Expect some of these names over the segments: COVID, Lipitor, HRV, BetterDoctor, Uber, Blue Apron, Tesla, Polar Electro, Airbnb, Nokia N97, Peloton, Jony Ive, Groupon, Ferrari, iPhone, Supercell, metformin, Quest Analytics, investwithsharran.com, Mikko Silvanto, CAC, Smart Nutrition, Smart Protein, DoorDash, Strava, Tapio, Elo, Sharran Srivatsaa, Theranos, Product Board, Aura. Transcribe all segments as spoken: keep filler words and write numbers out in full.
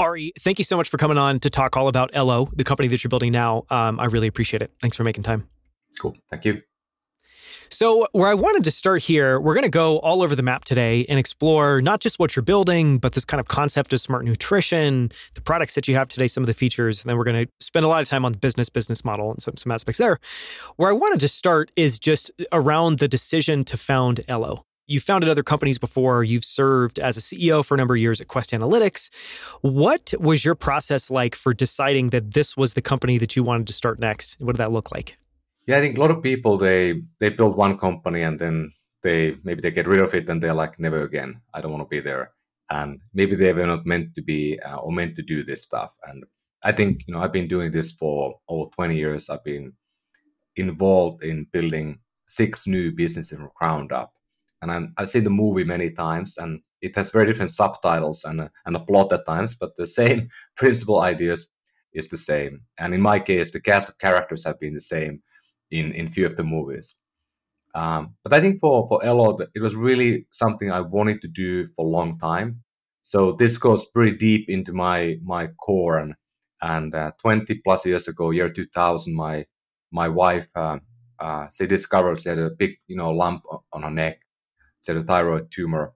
Ari, thank you so much for coming on to talk all about Elo, the company that you're building now. Um, I really appreciate it. Thanks for making time. Cool. Thank you. So where I wanted to start here, we're going to go all over the map today and explore not just what you're building, but this kind of concept of smart nutrition, the products that you have today, some of the features, and then we're going to spend a lot of time on the business business model and some, some aspects there. Where I wanted to start is just around the decision to found Elo. You've founded other companies before. You've served as a C E O for a number of years at Quest Analytics. What was your process like for deciding that this was the company that you wanted to start next? What did that look like? Yeah, I think a lot of people, they they build one company and then they maybe they get rid of it and they're like, never again. I don't want to be there. And maybe they were not meant to be uh, or meant to do this stuff. And I think, you know, I've been doing this for over twenty years. I've been involved in building six new businesses from ground up. And I'm, I've seen the movie many times, and it has very different subtitles and a, and a plot at times, but the same principal ideas is the same. And in my case, the cast of characters have been the same in, in few of the movies. Um, but I think for, for Elo, it was really something I wanted to do for a long time. So this goes pretty deep into my my core. And and uh, twenty plus years ago, year two thousand, my my wife, uh, uh, she discovered she had a big, you know, lump on her neck. So the thyroid tumor,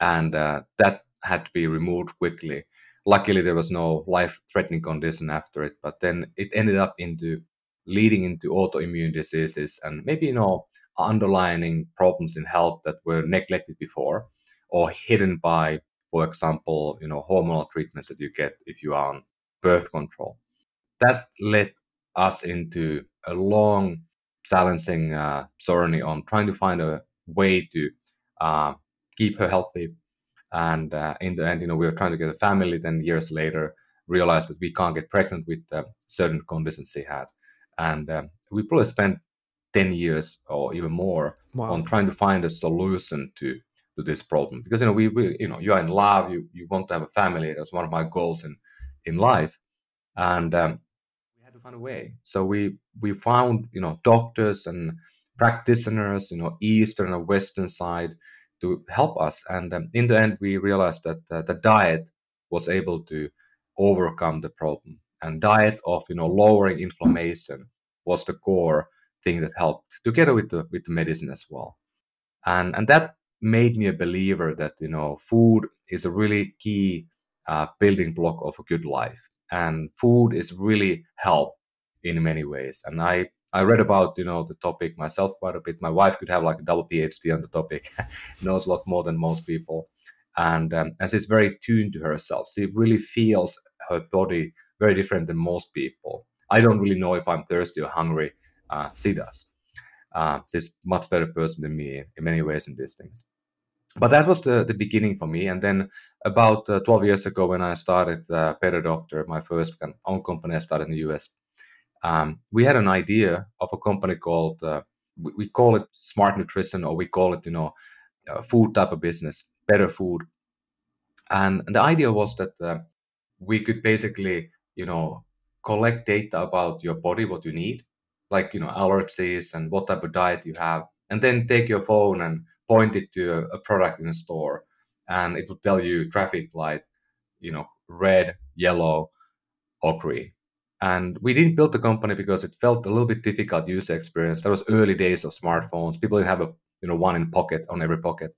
and uh, that had to be removed quickly. Luckily, there was no life-threatening condition after it, but then it ended up into leading into autoimmune diseases and maybe, you know, underlying problems in health that were neglected before or hidden by, for example, you know, hormonal treatments that you get if you are on birth control. That led us into a long, challenging uh, journey on trying to find a way to uh, keep her healthy, and uh, in the end, you know, we were trying to get a family. Then years later, realized that we can't get pregnant with uh, certain conditions she had, and uh, we probably spent ten years or even more wow. on trying to find a solution to, to this problem. Because you know, we, we you know, you are in love, you you want to have a family. That's one of my goals in in life, and um, we had to find a way. So we we found you know doctors and practitioners, you know, Eastern and Western side to help us. And um, in the end, we realized that uh, the diet was able to overcome the problem. And diet of, you know, lowering inflammation was the core thing that helped, together with the, with the medicine as well. And and that made me a believer that, you know, food is a really key uh, building block of a good life. And food is really help in many ways. And I I read about, you know, the topic myself quite a bit. My wife could have like a double PhD on the topic, knows a lot more than most people. And um, and she's very tuned to herself. She really feels her body very different than most people. I don't really know if I'm thirsty or hungry. Uh, she does. Uh, she's a much better person than me in many ways in these things. But that was the, the beginning for me. And then about uh, twelve years ago when I started uh, BetterDoctor, my first own company I started in the U S, Um, we had an idea of a company called, uh, we, we call it Smart Nutrition, or we call it, you know, uh, food type of business, better food. And, and the idea was that uh, we could basically, you know, collect data about your body, what you need, like, you know, allergies and what type of diet you have, and then take your phone and point it to a, a product in a store. And it will tell you traffic light, you know, red, yellow, or green. And we didn't build the company because it felt a little bit difficult user experience. That was early days of smartphones. People didn't have a you know one in pocket on every pocket,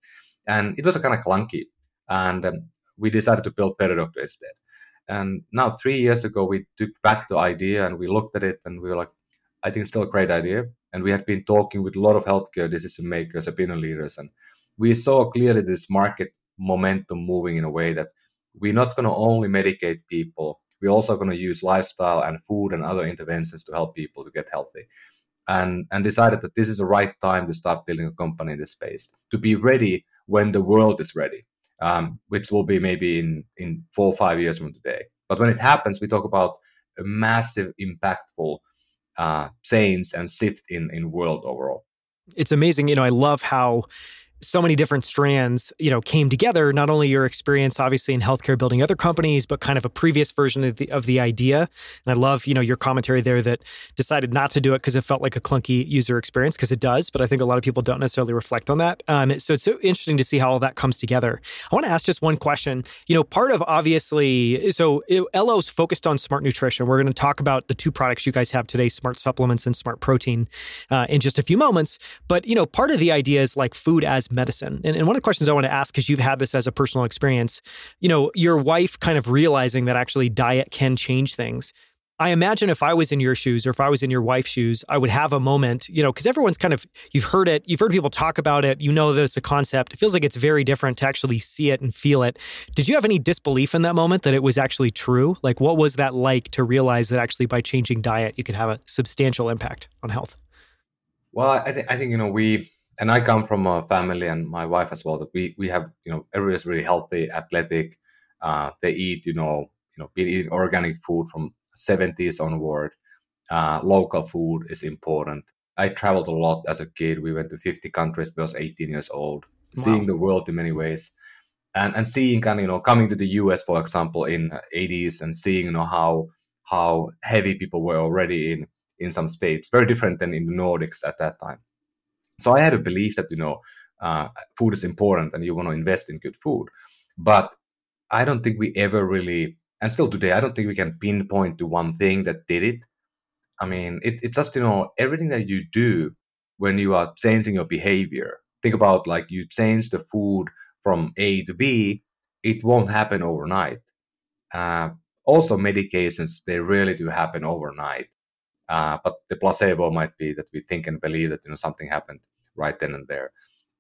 and it was a kind of clunky. And um, we decided to build BetterDoctor instead. And now three years ago, we took back the idea and we looked at it and we were like, I think it's still a great idea. And we had been talking with a lot of healthcare decision makers, opinion leaders, and we saw clearly this market momentum moving in a way that we're not going to only medicate people. We're also going to use lifestyle and food and other interventions to help people to get healthy, and and decided that this is the right time to start building a company in this space, to be ready when the world is ready, um, which will be maybe in, in four or five years from today. But when it happens, we talk about a massive, impactful uh, change and shift in, in world overall. It's amazing. You know, I love how so many different strands, you know, came together, not only your experience, obviously, in healthcare building other companies, but kind of a previous version of the, of the idea. And I love, you know, your commentary there that decided not to do it because it felt like a clunky user experience, because it does. But I think a lot of people don't necessarily reflect on that. Um, so it's so interesting to see how all that comes together. I want to ask just one question. You know, part of obviously, so Elo's focused on smart nutrition. We're going to talk about the two products you guys have today, Smart Supplements and Smart Protein, uh, in just a few moments. But, you know, part of the idea is like food as medicine. And, and one of the questions I want to ask, because you've had this as a personal experience, you know, your wife kind of realizing that actually diet can change things. I imagine if I was in your shoes or if I was in your wife's shoes, I would have a moment, you know, because everyone's kind of, you've heard it, you've heard people talk about it, you know that it's a concept. It feels like it's very different to actually see it and feel it. Did you have any disbelief in that moment that it was actually true? Like, what was that like to realize that actually by changing diet, you could have a substantial impact on health? Well, I, th- I think, you know, we... And I come from a family, and my wife as well, that we, we have, you know, everybody's really healthy, athletic. Uh, they eat, you know, you know, been eating organic food from seventies onward. Uh, local food is important. I traveled a lot as a kid. We went to fifty countries when I was eighteen years old, wow. Seeing the world in many ways. And and seeing, kind of, you know, coming to the U S, for example, in the eighties and seeing, you know, how how heavy people were already in, in some states. Very different than in the Nordics at that time. So I had a belief that, you know, uh, food is important and you want to invest in good food. But I don't think we ever really, and still today, I don't think we can pinpoint to one thing that did it. I mean, it, it's just, you know, everything that you do when you are changing your behavior. Think about, like, you change the food from A to B, it won't happen overnight. Uh, also, medications, they really do happen overnight. Uh, but the placebo might be that we think and believe that, you know, something happened right then and there.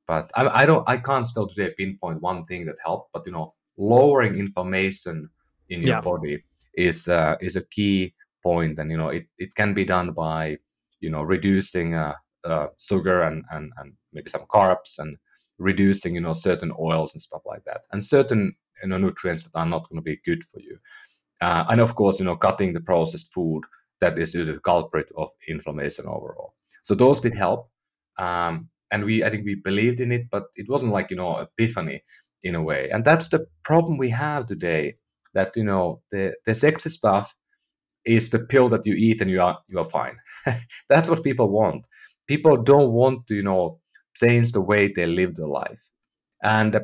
But I, I don't, I can't still today pinpoint one thing that helped. But, you know, lowering inflammation in your yeah. body is uh, is a key point, and, you know, it, it can be done by, you know, reducing uh, uh, sugar and, and and maybe some carbs, and reducing, you know, certain oils and stuff like that, and certain, you know, nutrients that are not going to be good for you. Uh, and of course, you know, cutting the processed food. That is the culprit of inflammation overall. So those did help. Um, and we, I think we believed in it, but it wasn't like, you know, epiphany in a way. And that's the problem we have today, that, you know, the, the sexy stuff is the pill that you eat and you are, you are fine. That's what people want. People don't want to, you know, change the way they live their life. And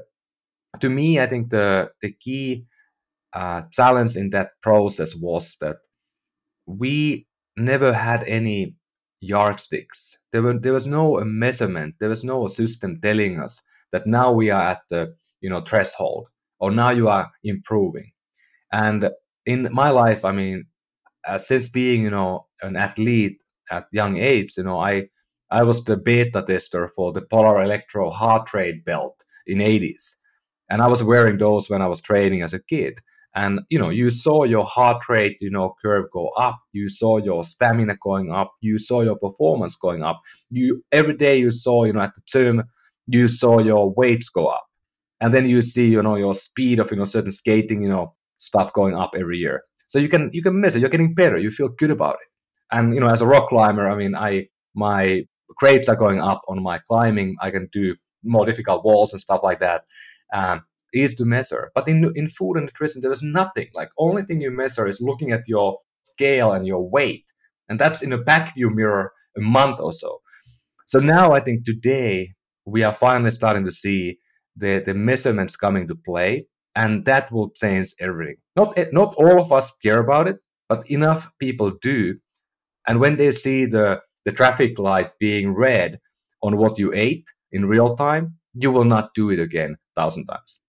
to me, I think the, the key uh, challenge in that process was that we never had any yardsticks. There were there was no measurement. There was no system telling us that now we are at the, you know, threshold, or now you are improving. And in my life, I mean, uh, since being, you know, an athlete at young age, you know, I I was the beta tester for the Polar Electro heart rate belt in eighties, and I was wearing those when I was training as a kid. And, you know, you saw your heart rate, you know, curve go up. You saw your stamina going up. You saw your performance going up. You every day you saw, you know, at the gym, you saw your weights go up. And then you see, you know, your speed of, you know, certain skating, you know, stuff going up every year. So you can you can measure. You're getting better. You feel good about it. And, you know, as a rock climber, I mean, I my grades are going up on my climbing. I can do more difficult walls and stuff like that. Um, is to measure. But in in food and nutrition, there is nothing. Like, only thing you measure is looking at your scale and your weight. And that's in a back view mirror a month or so. So now I think today we are finally starting to see the, the measurements coming to play, and that will change everything. Not, not all of us care about it, but enough people do. And when they see the, the traffic light being red on what you ate in real time, you will not do it again a thousand times.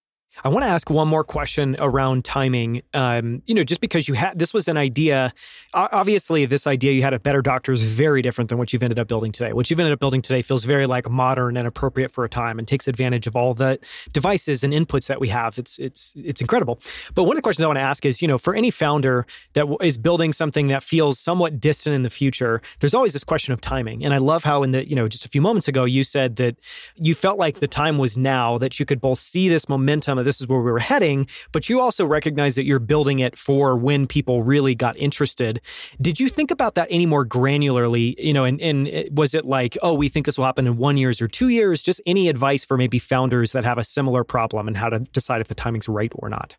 I want to ask one more question around timing. Um, you know, just because you had, this was an idea, obviously this idea you had at BetterDoctor is very different than what you've ended up building today. What you've ended up building today feels very like modern and appropriate for a time, and takes advantage of all the devices and inputs that we have. It's, it's, it's incredible. But one of the questions I want to ask is, you know, for any founder that is building something that feels somewhat distant in the future, there's always this question of timing. And I love how in the, you know, just a few moments ago, you said that you felt like the time was now, that you could both see this momentum of this is where we were heading, but you also recognize that you're building it for when people really got interested. Did you think about that any more granularly? You know, and, and was it like, oh, we think this will happen in one year or two years? Just any advice for maybe founders that have a similar problem and how to decide if the timing's right or not?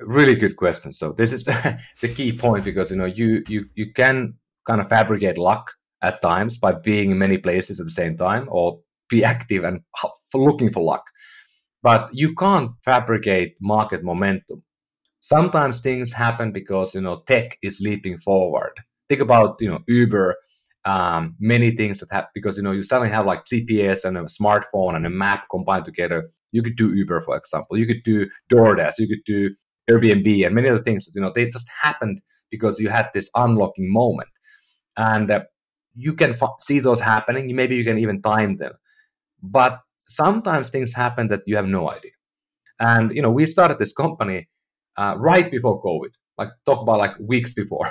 Really good question. So this is the, the key point, because, you know, you, you, you can kind of fabricate luck at times by being in many places at the same time, or be active and looking for luck. But you can't fabricate market momentum. Sometimes things happen because, you know, tech is leaping forward. Think about, you know, Uber, um, many things that happen because, you know, you suddenly have like G P S and a smartphone and a map combined together. You could do Uber, for example. You could do DoorDash. You could do Airbnb and many other things that, you know, they just happened because you had this unlocking moment. And uh, you can f- see those happening. Maybe you can even time them. But sometimes things happen that you have no idea. And, you know, we started this company uh, right before COVID, like talk about like weeks before.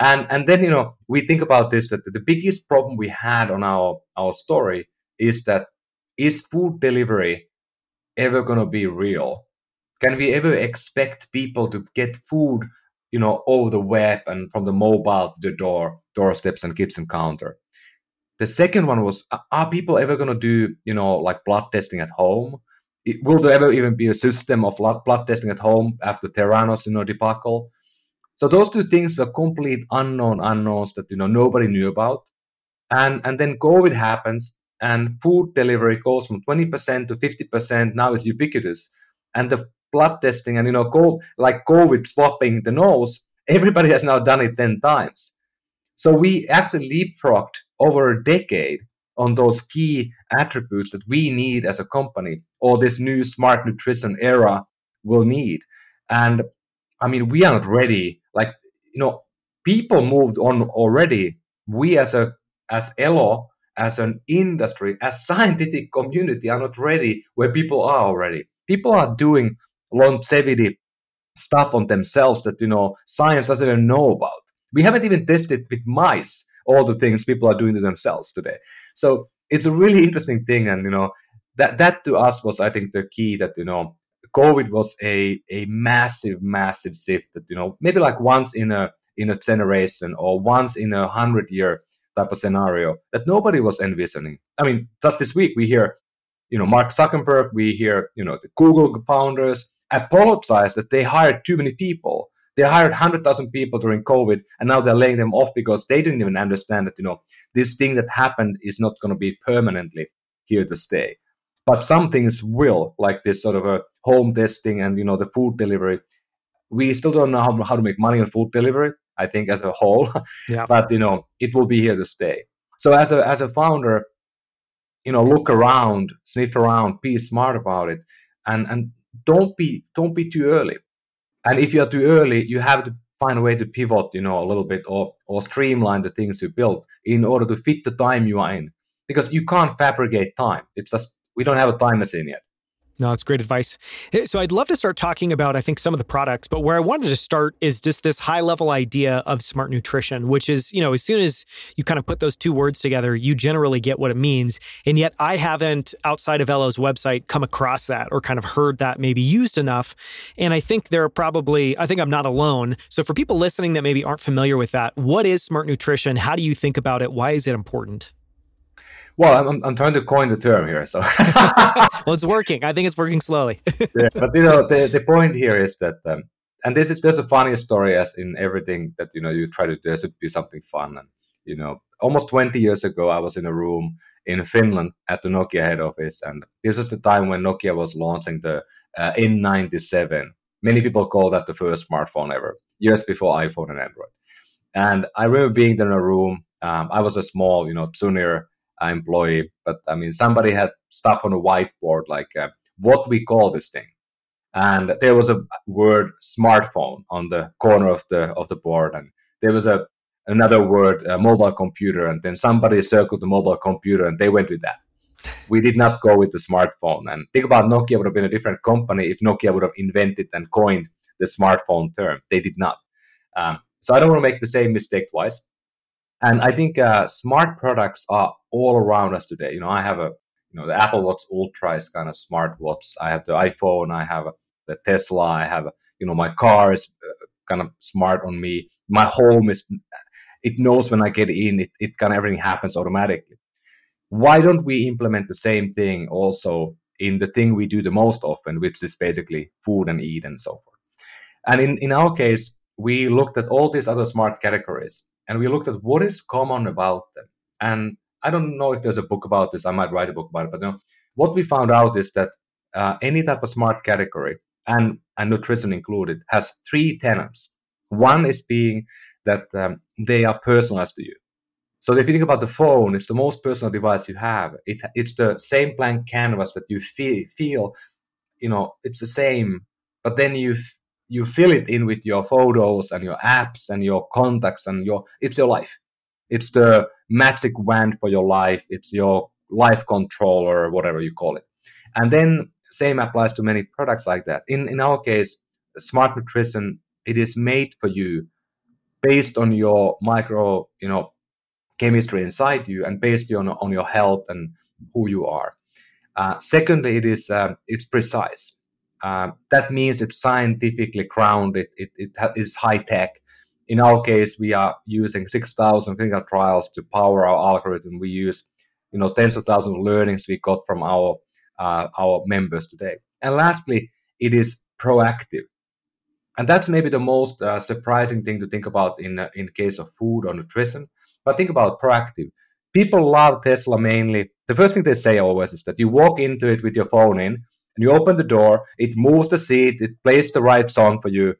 and and then, you know, we think about this, that the biggest problem we had on our, our story is that, is food delivery ever going to be real? Can we ever expect people to get food, you know, over the web and from the mobile to the door, doorsteps and kitchen counter? The second one was, are people ever going to do, you know, like blood testing at home? It, will there ever even be a system of blood, blood testing at home after Theranos, you know, debacle? So those two things were complete unknown unknowns that, you know, nobody knew about. And and then COVID happens and food delivery goes from twenty percent to fifty percent. Now it's ubiquitous. And the blood testing and, you know, co- like COVID swapping the nose, everybody has now done it ten times. So we actually leapfrogged over a decade on those key attributes that we need as a company, or this new smart nutrition era will need. And I mean, we are not ready. Like, you know, people moved on already. We as a, as Elo, as an industry, as scientific community are not ready where people are already. People are doing longevity stuff on themselves that, you know, science doesn't even know about. We haven't even tested with mice all the things people are doing to themselves today. So it's a really interesting thing. And, you know, that that to us was, I think, the key that, you know, COVID was a a massive, massive shift that, you know, maybe like once in a in a generation or once in a hundred-year type of scenario that nobody was envisioning. I mean, just this week we hear, you know, Mark Zuckerberg, we hear, you know, the Google founders apologize that they hired too many people. They hired one hundred thousand people during COVID, and now they're laying them off because they didn't even understand that, you know, this thing that happened is not going to be permanently here to stay. But some things will, like this sort of a home testing and, you know, the food delivery. We still don't know how, how to make money on food delivery, I think, as a whole. Yeah. But, you know, it will be here to stay. So as a as a founder, you know, look around, sniff around, be smart about it, and and don't be don't be too early. And if you're too early, you have to find a way to pivot, you know, a little bit or or streamline the things you build in order to fit the time you are in. Because you can't fabricate time. It's just, we don't have a time machine yet. No, it's great advice. So I'd love to start talking about, I think, some of the products, but where I wanted to start is just this high-level idea of smart nutrition, which is, you know, as soon as you kind of put those two words together, you generally get what it means. And yet I haven't, outside of Elo's website, come across that or kind of heard that maybe used enough. And I think there are probably, I think I'm not alone. So for people listening that maybe aren't familiar with that, what is smart nutrition? How do you think about it? Why is it important? Well, I'm I'm trying to coin the term here. So well, it's working. I think it's working slowly. Yeah, but you know, the, the point here is that, um, and this is there's a funny story as in everything that, you know, you try to do. There should be something fun, and you know, almost twenty years ago, I was in a room in Finland at the Nokia head office, and this is the time when Nokia was launching the uh, N ninety-seven. Many people call that the first smartphone ever, years before iPhone and Android. And I remember being there in a room. Um, I was a small, you know, junior employee, but I mean, somebody had stuff on a whiteboard like uh, what we call this thing, and there was a word smartphone on the corner of the of the board, and there was a another word uh, mobile computer, and then somebody circled the mobile computer, and they went with that. We did not go with the smartphone. And think about, Nokia would have been a different company if Nokia would have invented and coined the smartphone term. They did not. Um, so I don't want to make the same mistake twice. And I think uh, smart products are all around us today. You know, I have a you know, the Apple Watch Ultra is kind of smartwatch. I have the iPhone, I have the Tesla, I have, you know, my car is kind of smart on me. My home is, it knows when I get in, it, it kind of everything happens automatically. Why don't we implement the same thing also in the thing we do the most often, which is basically food and eat and so forth? And in, in our case, we looked at all these other smart categories and we looked at what is common about them. And I don't know if there's a book about this. I might write a book about it. But you know, what we found out is that uh, any type of smart category, and, and nutrition included, has three tenets. One is being that um, they are personalized to you. So if you think about the phone, it's the most personal device you have. It, it's the same blank canvas that you feel, feel, you know, it's the same. But then you you fill it in with your photos and your apps and your contacts and your, it's your life. It's the magic wand for your life. It's your life controller, whatever you call it. And then same applies to many products like that. In in our case, smart nutrition, it is made for you based on your micro, you know, chemistry inside you and based on on your health and who you are. Uh, secondly, it is uh, it's precise. Uh, that means it's scientifically grounded. It it, it is high tech. In our case, we are using six thousand clinical trials to power our algorithm. We use, you know, tens of thousands of learnings we got from our uh, our members today. And lastly, it is proactive. And that's maybe the most uh, surprising thing to think about in uh, in case of food or nutrition. But think about proactive. People love Tesla mainly. The first thing they say always is that you walk into it with your phone in, and you open the door, it moves the seat, it plays the right song for you.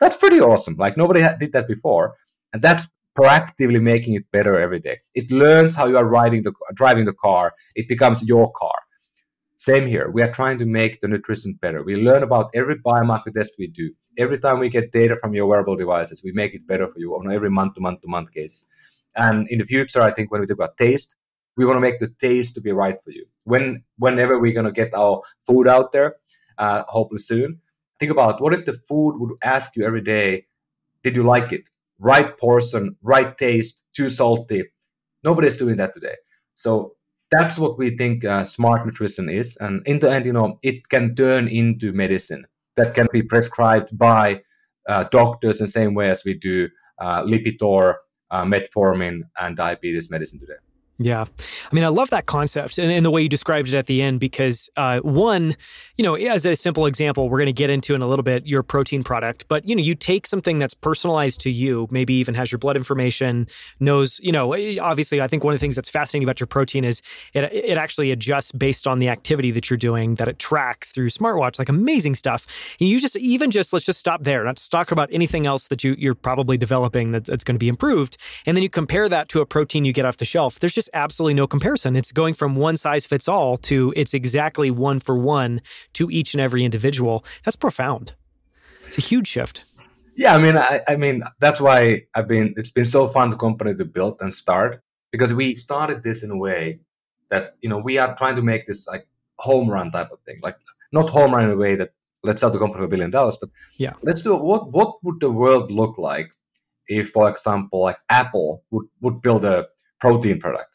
That's pretty awesome. Like nobody ha- did that before. And that's proactively making it better every day. It learns how you are riding the, driving the car. It becomes your car. Same here. We are trying to make the nutrition better. We learn about every biomarker test we do. Every time we get data from your wearable devices, we make it better for you on every month-to-month-to-month case. And in the future, I think when we talk about taste, we want to make the taste to be right for you. When Whenever we're going to get our food out there, uh, hopefully soon, think about what if the food would ask you every day, did you like it? Right portion, right taste, too salty. Nobody's doing that today. So that's what we think uh, smart nutrition is. And in the end, you know, it can turn into medicine that can be prescribed by uh, doctors in the same way as we do uh, Lipitor, uh, metformin, and diabetes medicine today. Yeah. I mean, I love that concept and, and the way you described it at the end, because uh, one, you know, as a simple example, we're going to get into in a little bit your protein product, but, you know, you take something that's personalized to you, maybe even has your blood information, knows, you know, obviously, I think one of the things that's fascinating about your protein is it, it actually adjusts based on the activity that you're doing, that it tracks through smartwatch, like amazing stuff. And you just, even just, let's just stop there, not talk about anything else that you, you're probably developing that, that's going to be improved. And then you compare that to a protein you get off the shelf. There's just absolutely no comparison. It's going from one size fits all to it's exactly one for one to each and every individual. That's profound. It's a huge shift. Yeah, I mean, I, I mean that's why I've been. It's been so fun the company to build and start, because we started this in a way that, you know, we are trying to make this like home run type of thing. Like not home run in a way that let's start the company for a billion dollars, but yeah, let's do what what would the world look like if, for example, like Apple would would build a protein product.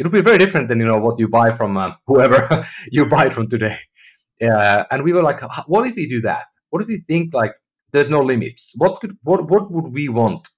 It would be very different than, you know, what you buy from uh, whoever you buy from today. Uh, and we were like, what if we do that? What if we think like there's no limits? What could what what would we want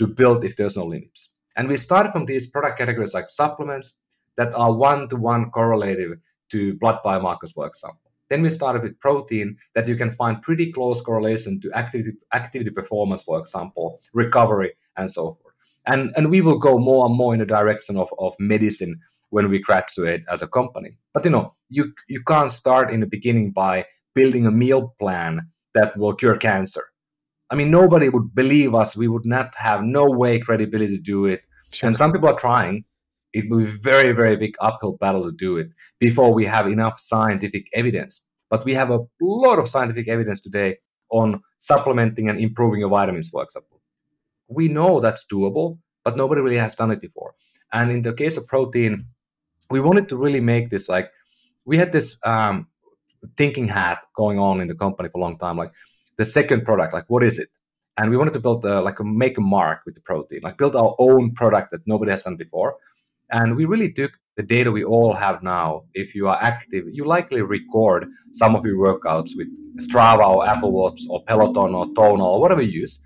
to build if there's no limits? And we started from these product categories like supplements that are one-to-one correlative to blood biomarkers, for example. Then we started with protein that you can find pretty close correlation to activity, activity performance, for example, recovery and so forth. And and we will go more and more in the direction of, of medicine when we graduate as a company. But, you know, you you can't start in the beginning by building a meal plan that will cure cancer. I mean, nobody would believe us. We would not have no way credibility to do it. Sure. And some people are trying. It will be a very, very big uphill battle to do it before we have enough scientific evidence. But we have a lot of scientific evidence today on supplementing and improving your vitamins, for example. We know that's doable, but nobody really has done it before. And in the case of protein, we wanted to really make this like, we had this um, thinking hat going on in the company for a long time, like the second product, like what is it? And we wanted to build a, like a make a mark with the protein, like build our own product that nobody has done before. And we really took the data we all have now, if you are active, you likely record some of your workouts with Strava or Apple Watch or Peloton or Tonal or whatever you use.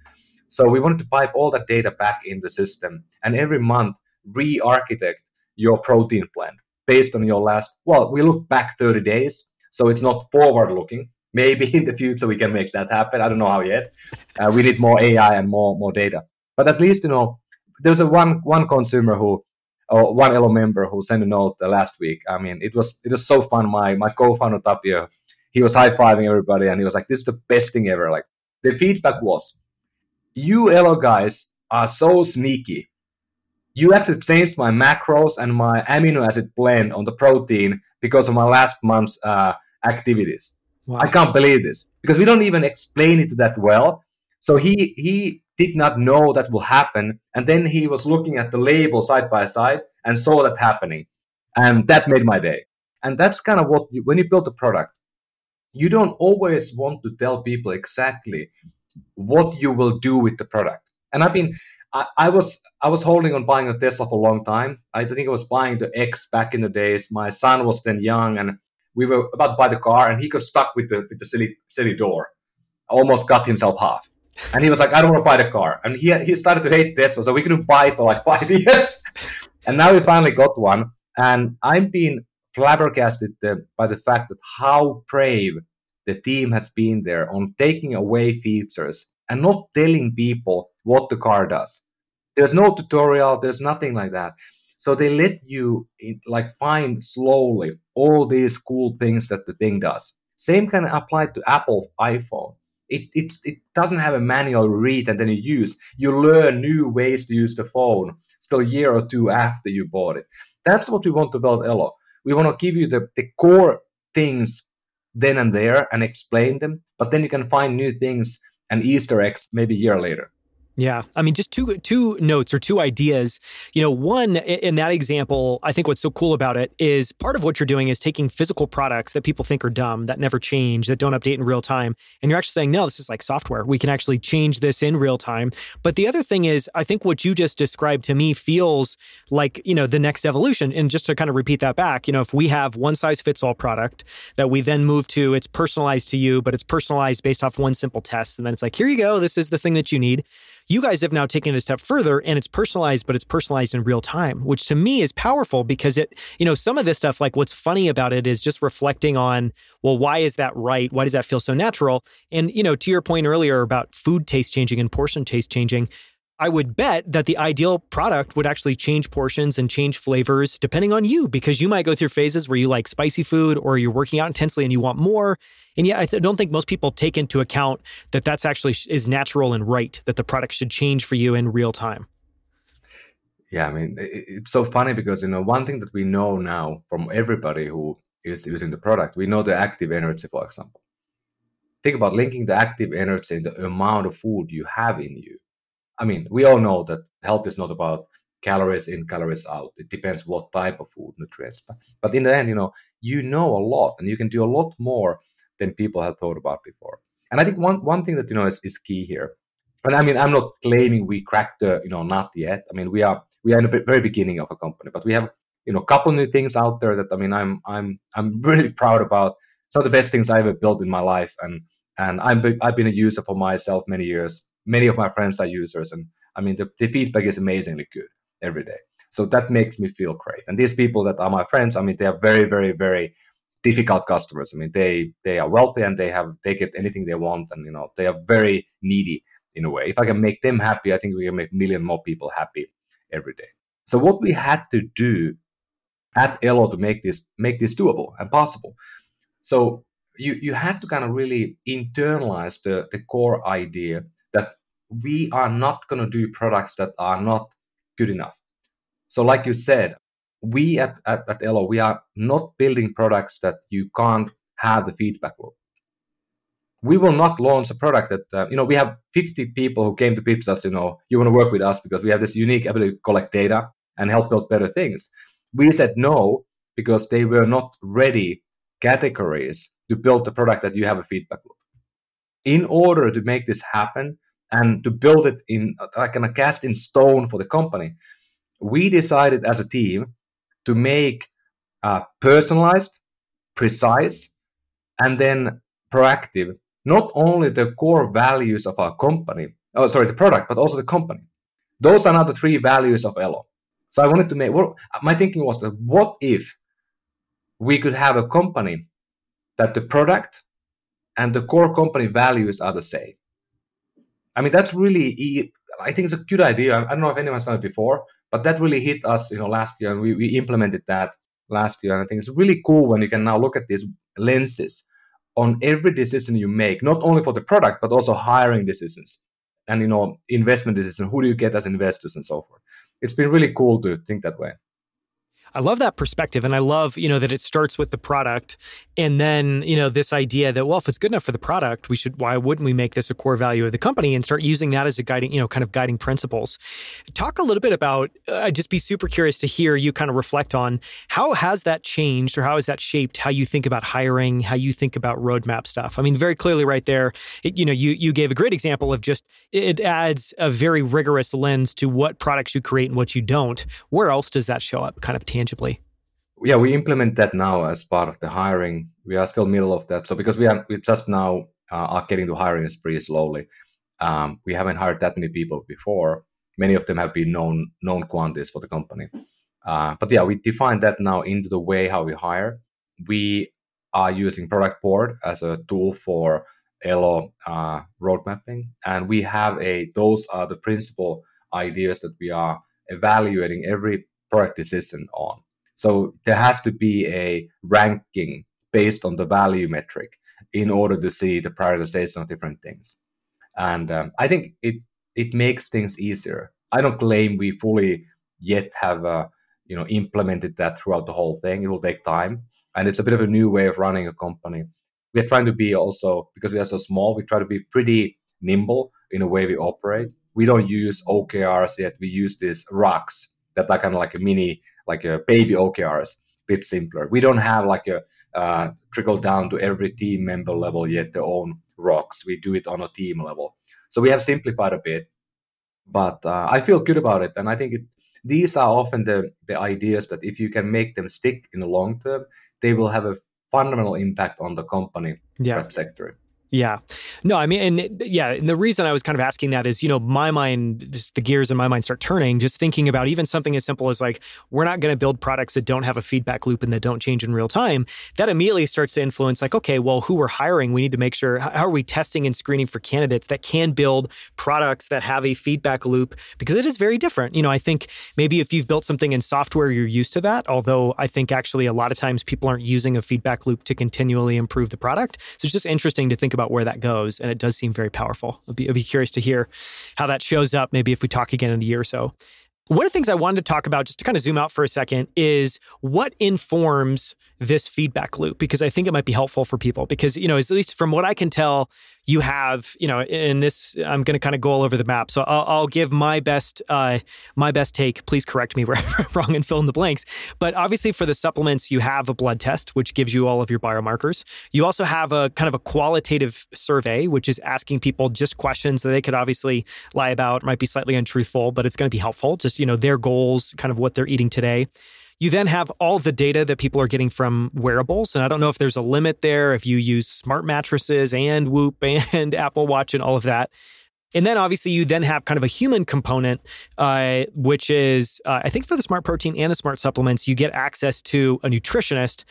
So we wanted to pipe all that data back in the system and every month re-architect your protein plan based on your last, well, we look back thirty days, so it's not forward-looking. Maybe in the future we can make that happen. I don't know how yet. Uh, we need more A I and more more data. But at least, you know, there's a one one consumer who, or one Elo member who sent a note uh, last week. I mean, it was it was so fun. My my co-founder Tapio, he was high-fiving everybody, and he was like, "This is the best thing ever!" Like the feedback was, "You Elo guys are so sneaky. You actually changed my macros and my amino acid blend on the protein because of my last month's uh, activities." Wow. I can't believe this because we don't even explain it that well. So he he did not know that will happen. And then he was looking at the label side by side and saw that happening. And that made my day. And that's kind of what, you, when you build a product, you don't always want to tell people exactly what you will do with the product. And I've been, I, I was I was holding on buying a Tesla for a long time. I think I was buying the X back in the days. My son was then young and we were about to buy the car, and he got stuck with the with the silly silly door. Almost cut himself half. And he was like, "I don't want to buy the car." And he he started to hate Tesla, so we couldn't buy it for like five years. And now we finally got one. And I'm being flabbergasted by the fact that how brave the team has been there on taking away features and not telling people what the car does. There's no tutorial. There's nothing like that. So they let you like find slowly all these cool things that the thing does. Same can apply to Apple iPhone. It it's, it doesn't have a manual read and then you use. You learn new ways to use the phone still a year or two after you bought it. That's what we want to build Elo. We want to give you the, the core things then and there and explain them, but then you can find new things and Easter eggs maybe a year later. Yeah. I mean, just two two notes or two ideas. You know, one, in that example, I think what's so cool about it is part of what you're doing is taking physical products that people think are dumb, that never change, that don't update in real time. And you're actually saying, no, this is like software. We can actually change this in real time. But the other thing is, I think what you just described to me feels like, you know, the next evolution. And just to kind of repeat that back, you know, if we have one size fits all product that we then move to, it's personalized to you, but it's personalized based off one simple test. And then it's like, here you go. This is the thing that you need. You guys have now taken it a step further and it's personalized, but it's personalized in real time, which to me is powerful because it, you know, some of this stuff, like what's funny about it is just reflecting on, well, why is that right? Why does that feel so natural? And, you know, to your point earlier about food taste changing and portion taste changing, I would bet that the ideal product would actually change portions and change flavors depending on you, because you might go through phases where you like spicy food or you're working out intensely and you want more. And yet I th- don't think most people take into account that that's actually sh- is natural and right, that the product should change for you in real time. Yeah, I mean, it, it's so funny because, you know, one thing that we know now from everybody who is using the product, we know the active energy, for example. Think about linking the active energy and the amount of food you have in you. I mean, we all know that health is not about calories in, calories out. It depends what type of food, nutrients. But, but in the end, you know, you know a lot and you can do a lot more than people have thought about before. And I think one, one thing that, you know, is, is key here. And I mean, I'm not claiming we cracked the, you know, not yet. I mean, we are we are in the very beginning of a company, but we have, you know, a couple new things out there that, I mean, I'm I'm I'm really proud about. It's not the best things I ever built in my life. And and I'm, I've been a user for myself many years. Many of my friends are users, and I mean, the, the feedback is amazingly good every day. So that makes me feel great. And these people that are my friends, I mean, they are very, very, very difficult customers. I mean, they they are wealthy and they have they get anything they want, and you know, they are very needy in a way. If I can make them happy, I think we can make a million more people happy every day. So what we had to do at Elo to make this make this doable and possible. So you you had to kind of really internalize the, the core idea that we are not going to do products that are not good enough. So like you said, we at, at, at Elo, we are not building products that you can't have the feedback loop. We will not launch a product that, uh, you know, we have fifty people who came to pitch us, you know, you want to work with us because we have this unique ability to collect data and help build better things. We said no, because they were not ready categories to build the product that you have a feedback loop. In order to make this happen and to build it in, like, kind of cast in stone for the company, we decided as a team to make uh, personalized, precise, and then proactive, not only the core values of our company, oh, sorry, the product, but also the company. Those are now the three values of Elo. So I wanted to make, well, my thinking was that what if we could have a company that the product and the core company values are the same? I mean, that's really, I think it's a good idea. I don't know if anyone's done it before, but that really hit us, you know, last year, and we, we implemented that last year. And I think it's really cool when you can now look at these lenses on every decision you make, not only for the product, but also hiring decisions and, you know, investment decisions. Who do you get as investors and so forth? It's been really cool to think that way. I love that perspective. And I love, you know, that it starts with the product. And then, you know, this idea that, well, if it's good enough for the product, we should, why wouldn't we make this a core value of the company and start using that as a guiding, you know, kind of guiding principles. Talk a little bit about, uh, I'd just be super curious to hear you kind of reflect on how has that changed or how has that shaped how you think about hiring, how you think about roadmap stuff? I mean, very clearly right there, it, you know, you you gave a great example of just, it adds a very rigorous lens to what products you create and what you don't. Where else does that show up kind of tangibly? Tangibly. Yeah, we implement that now as part of the hiring. We are still middle of that. So because we are we just now uh, are getting to hiring is pretty slowly. Um, we haven't hired that many people before. Many of them have been known known quantities for the company. Uh, but yeah, we define that now into the way how we hire. We are using Product Board as a tool for Elo uh, road mapping. And we have a, those are the principal ideas that we are evaluating every product decision on. So there has to be a ranking based on the value metric in order to see the prioritization of different things. And um, I think it it makes things easier. I don't claim we fully yet have uh, you know implemented that throughout the whole thing. It will take time, and it's a bit of a new way of running a company. We are trying to be also, because we are so small, we try to be pretty nimble in the way we operate. We don't use O K Rs yet. We use these rocks that are kind of like a mini, like a baby O K Rs, a bit simpler. We don't have like a uh, trickle down to every team member level yet, their own rocks. We do it on a team level. So we have simplified a bit, but uh, I feel good about it. And I think it, these are often the, the ideas that if you can make them stick in the long term, they will have a fundamental impact on the company, yeah, that sector. Yeah. No, I mean, and yeah, and the reason I was kind of asking that is, you know, my mind, just the gears in my mind start turning, just thinking about even something as simple as like, we're not going to build products that don't have a feedback loop and that don't change in real time. That immediately starts to influence like, okay, well, who we're hiring, we need to make sure, how are we testing and screening for candidates that can build products that have a feedback loop? Because it is very different. You know, I think maybe if you've built something in software, you're used to that. Although I think actually a lot of times people aren't using a feedback loop to continually improve the product. So it's just interesting to think about where that goes. And it does seem very powerful. I'd be, I'd be curious to hear how that shows up, maybe if we talk again in a year or so. One of the things I wanted to talk about, just to kind of zoom out for a second, is what informs this feedback loop? Because I think it might be helpful for people because, you know, at least from what I can tell, you have, you know, in this, I'm going to kind of go all over the map. So I'll, I'll give my best, uh, my best take. Please correct me where I'm wrong and fill in the blanks. But obviously for the supplements, you have a blood test, which gives you all of your biomarkers. You also have a kind of a qualitative survey, which is asking people just questions that they could obviously lie about, might be slightly untruthful, but it's going to be helpful. Just, you know, their goals, kind of what they're eating today. You then have all the data that people are getting from wearables. And I don't know if there's a limit there, if you use smart mattresses and Whoop and Apple Watch and all of that. And then obviously you then have kind of a human component, uh, which is, uh, I think for the Smart Protein and the Smart Supplements, you get access to a nutritionist.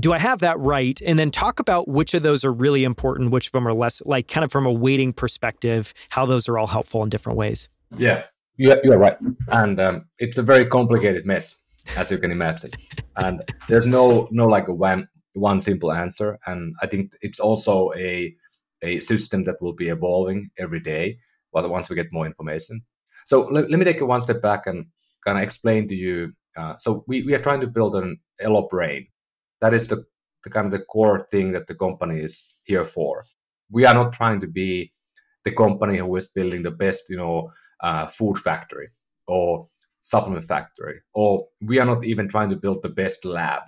Do I have that right? And then talk about which of those are really important, which of them are less, like kind of from a weighting perspective, how those are all helpful in different ways. Yeah, you're, you're right. And um, it's a very complicated mess, as you can imagine. And there's no no like one one simple answer. And I think it's also a a system that will be evolving every day once we get more information. So let, let me take it one step back and kind of explain to you. Uh, so we, we are trying to build an Elo brain. That is the, the kind of the core thing that the company is here for. We are not trying to be the company who is building the best, you know, uh, food factory or supplement factory, or we are not even trying to build the best lab,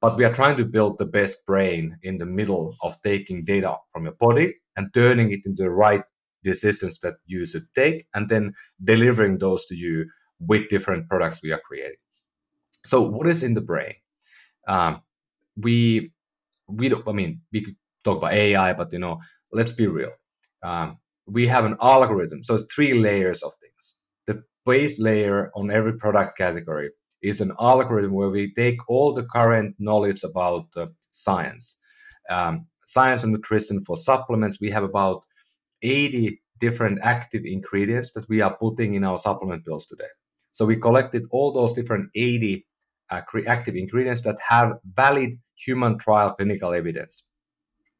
but we are trying to build the best brain in the middle of taking data from your body and turning it into the right decisions that you should take, and then delivering those to you with different products we are creating. So what is in the brain? Um, we, we don't, I mean, we talk about A I, but you know, let's be real. Um, we have an algorithm. So three layers of things. The base layer on every product category is an algorithm where we take all the current knowledge about uh, science, um, science and nutrition for supplements. We have about eighty different active ingredients that we are putting in our supplement pills today. So we collected all those different eighty uh, active ingredients that have valid human trial clinical evidence.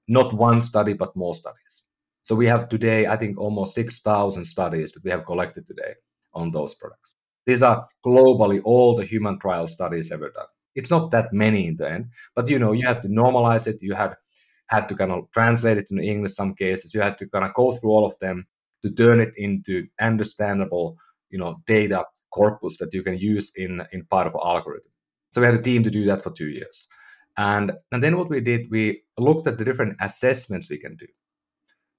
Not one study, but more studies. So we have today, I think, almost six thousand studies that we have collected today on those products. These are globally all the human trial studies ever done. It's not that many in the end, but you know, you had to normalize it. You had had to kind of translate it into English. Some cases you had to kind of go through all of them to turn it into understandable, you know, data corpus that you can use in in part of our algorithm. So we had a team to do that for two years, and and then what we did, we looked at the different assessments we can do.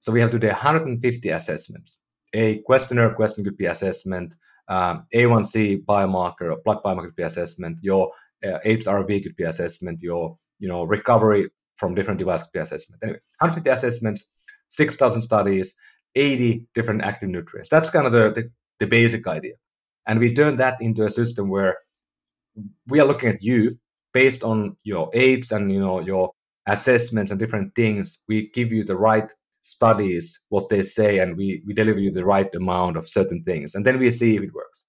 So we have today one hundred fifty assessments. A questionnaire question could be assessment. Um, A one C biomarker or blood biomarker could be assessment. Your uh, H R V could be assessment. Your, you know, recovery from different devices could be assessment. Anyway, one hundred fifty assessments, six thousand studies, eighty different active nutrients. That's kind of the, the, the basic idea. And we turned that into a system where we are looking at you based on your age and, you know, your assessments and different things. We give you the right studies, what they say, and we, we deliver you the right amount of certain things. And then we see if it works.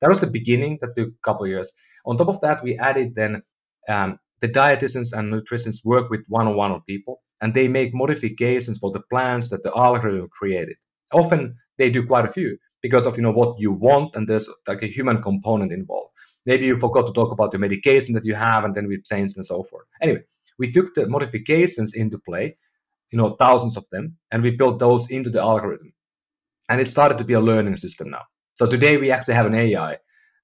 That was the beginning. That took a couple of years. On top of that, we added then um, the dietitians and nutritionists work with one-on-one on people, and they make modifications for the plans that the algorithm created. Often they do quite a few because of, you know, what you want, and there's like a human component involved. Maybe you forgot to talk about the medication that you have, and then we changed and so forth. Anyway, we took the modifications into play, you know, thousands of them, and we built those into the algorithm. And it started to be a learning system now. So today we actually have an A I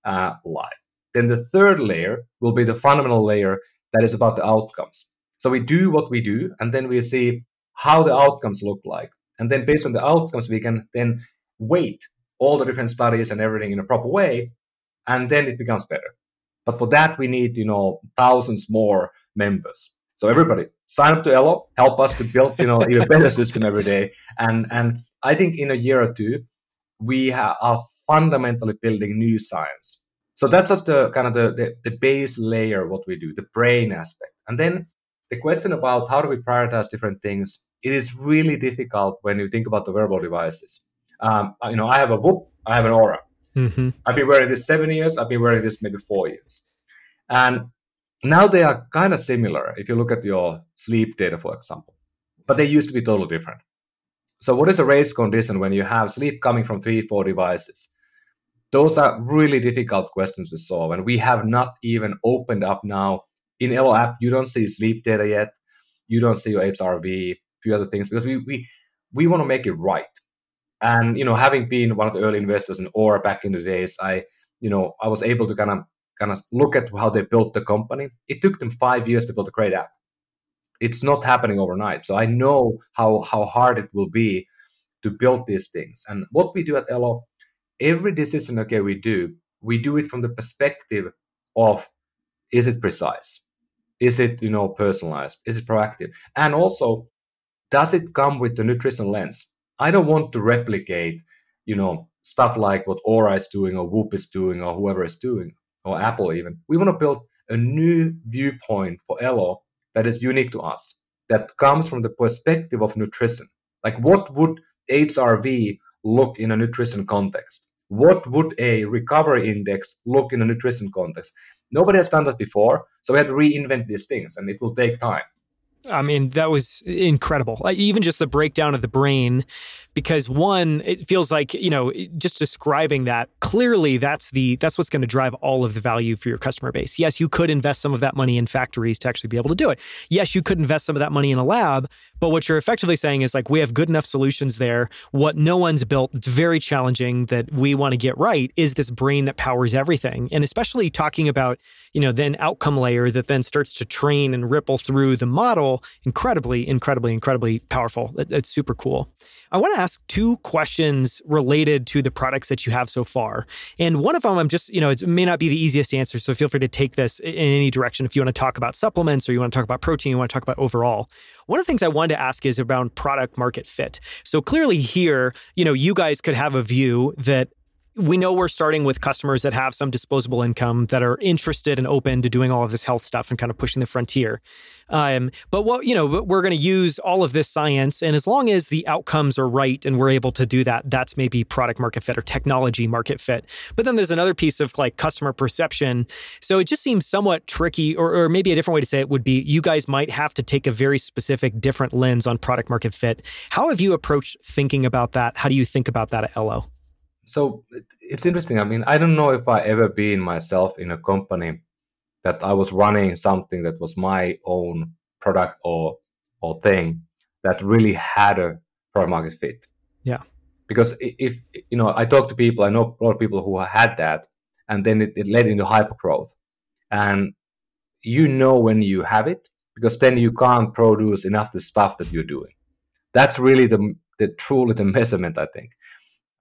uh, live. Then the third layer will be the fundamental layer that is about the outcomes. So we do what we do, and then we see how the outcomes look like. And then based on the outcomes, we can then weight all the different studies and everything in a proper way, and then it becomes better. But for that, we need, you know, thousands more members. So everybody, sign up to Elo, help us to build, you know, even better system every day. And and I think in a year or two, we ha- are fundamentally building new science. So that's just the kind of the, the, the base layer of what we do, the brain aspect. And then the question about how do we prioritize different things, it is really difficult when you think about the wearable devices. Um, you know, I have a Whoop, I have an Aura. Mm-hmm. I've been wearing this seven years, I've been wearing this maybe four years. And now they are kind of similar if you look at your sleep data, for example, but they used to be totally different. So what is a race condition when you have sleep coming from three, four devices? Those are really difficult questions to solve, and we have not even opened up now. In Elo app, you don't see sleep data yet. You don't see your H R V, a few other things, because we we we want to make it right. And, you know, having been one of the early investors in Aura back in the days, I, you know, I was able to kind of kind of look at how they built the company. It took them five years to build a great app. It's not happening overnight. So I know how, how hard it will be to build these things. And what we do at Elo, every decision okay, we do, we do it from the perspective of, is it precise? Is it, you know, personalized? Is it proactive? And also, does it come with the nutrition lens? I don't want to replicate, you know, stuff like what Aura is doing or Whoop is doing or whoever is doing, or Apple even. We want to build a new viewpoint for Elo that is unique to us, that comes from the perspective of nutrition. Like, what would H R V look in a nutrition context? What would a recovery index look in a nutrition context? Nobody has done that before, so we had to reinvent these things, and it will take time. I mean, that was incredible. Like, even just the breakdown of the brain, because one, it feels like, you know, just describing that, clearly that's the that's what's going to drive all of the value for your customer base. Yes, you could invest some of that money in factories to actually be able to do it. Yes, you could invest some of that money in a lab, but what you're effectively saying is, like, we have good enough solutions there. What no one's built, it's very challenging, that we want to get right, is this brain that powers everything. And especially talking about, you know, then outcome layer that then starts to train and ripple through the model. powerful, incredibly, incredibly, incredibly powerful. That, that's super cool. I want to ask two questions related to the products that you have so far. And one of them, I'm just, you know, it may not be the easiest answer, so feel free to take this in any direction. If you want to talk about supplements or you want to talk about protein, you want to talk about overall. One of the things I wanted to ask is around product market fit. So clearly here, you know, you guys could have a view that we know we're starting with customers that have some disposable income that are interested and open to doing all of this health stuff and kind of pushing the frontier. Um, but what, you know, we're going to use all of this science. And as long as the outcomes are right and we're able to do that, that's maybe product market fit or technology market fit. But then there's another piece of like customer perception. So it just seems somewhat tricky, or, or maybe a different way to say it would be, you guys might have to take a very specific different lens on product market fit. How have you approached thinking about that? How do you think about that at Elo? So it's interesting. I mean, I don't know if I ever been myself in a company that I was running something that was my own product or or thing that really had a product market fit. Yeah. Because if, you know, I talk to people, I know a lot of people who had that, and then it, it led into hypergrowth. And you know when you have it, because then you can't produce enough the stuff that you're doing. That's really the the truly the measurement, I think.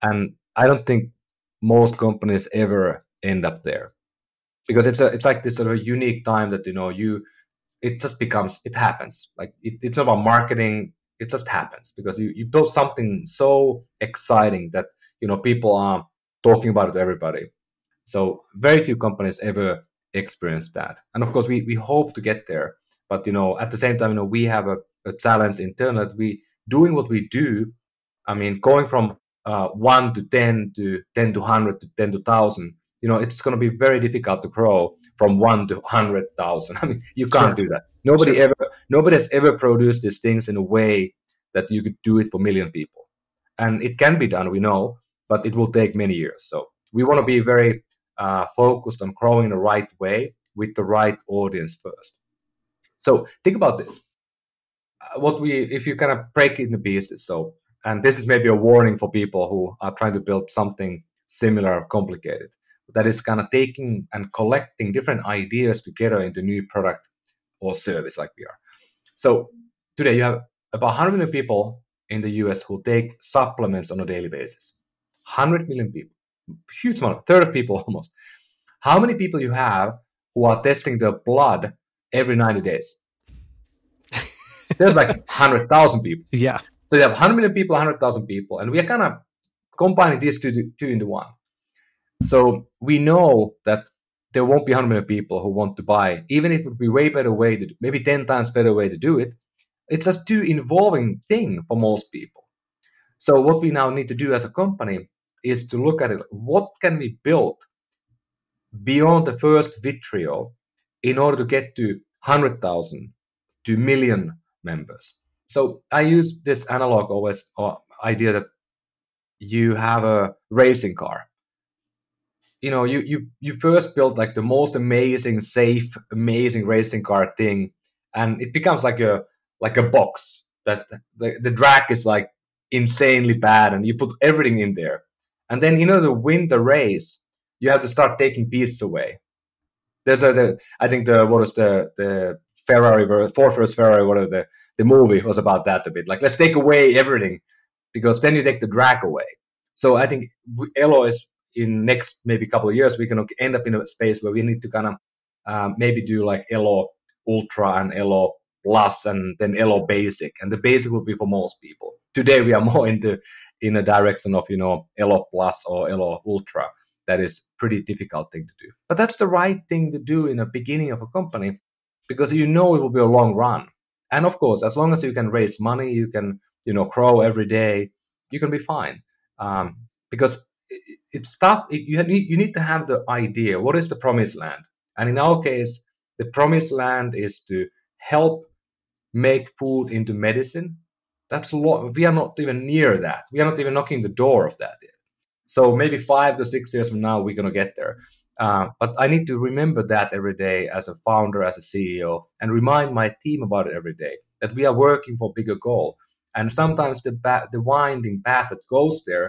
And I don't think most companies ever end up there, because it's a, it's like this sort of unique time that, you know, you, it just becomes, it happens. Like it, it's not about marketing. It just happens because you, you build something so exciting that, you know, people are talking about it to everybody. So very few companies ever experience that. And of course we, we hope to get there, but, you know, at the same time, you know, we have a, a challenge internally that we doing what we do. I mean, going from Uh, one to ten to ten to hundred to ten to thousand. You know, it's going to be very difficult to grow from one to hundred thousand. I mean, you can't sure. do that. Nobody sure. ever, nobody has ever produced these things in a way that you could do it for a million people. And it can be done, we know, but it will take many years. So we want to be very uh, focused on growing the right way with the right audience first. So think about this. Uh, what we, if you kind of break it into pieces, so. And this is maybe a warning for people who are trying to build something similar or complicated. That is kind of taking and collecting different ideas together into new product or service like we are. So today you have about one hundred million people in the U S who take supplements on a daily basis. one hundred million people. Huge amount. A third of people almost. How many people you have who are testing their blood every ninety days? There's like one hundred thousand people. Yeah. So you have one hundred million people, one hundred thousand people, and we are kind of combining these two, two into one. So we know that there won't be one hundred million people who want to buy, even if it would be way better way to do, maybe ten times better way to do it. It's just too involving thing for most people. So what we now need to do as a company is to look at it. What can we build beyond the first vitriol in order to get to one hundred thousand to million members? So I use this analog always, or idea that you have a racing car. You know, you you you first build like the most amazing, safe, amazing racing car thing, and it becomes like a like a box that the, the drag is like insanely bad, and you put everything in there. And then in order to win the race, you have to start taking pieces away. There's a the, I think the what is the the Ferrari, Ford versus Ferrari, whatever the, the movie was about that a bit. Like, let's take away everything, because then you take the drag away. So I think Elo is in next maybe couple of years, we can end up in a space where we need to kind of um, maybe do like Elo Ultra and Elo Plus and then Elo Basic. And the Basic will be for most people. Today, we are more into in a direction of, you know, Elo Plus or Elo Ultra. That is pretty difficult thing to do. But that's the right thing to do in the beginning of a company, because you know it will be a long run. And of course, as long as you can raise money, you can, you know, grow every day, you can be fine. Um, because it, it's tough. It, you, need, you need to have the idea, what is the promised land? And in our case, the promised land is to help make food into medicine. That's a lot. We are not even near that. We are not even knocking the door of that yet. So maybe five to six years from now, we're going to get there. Uh, but I need to remember that every day as a founder, as a C E O, and remind my team about it every day, that we are working for a bigger goal. And sometimes the ba- the winding path that goes there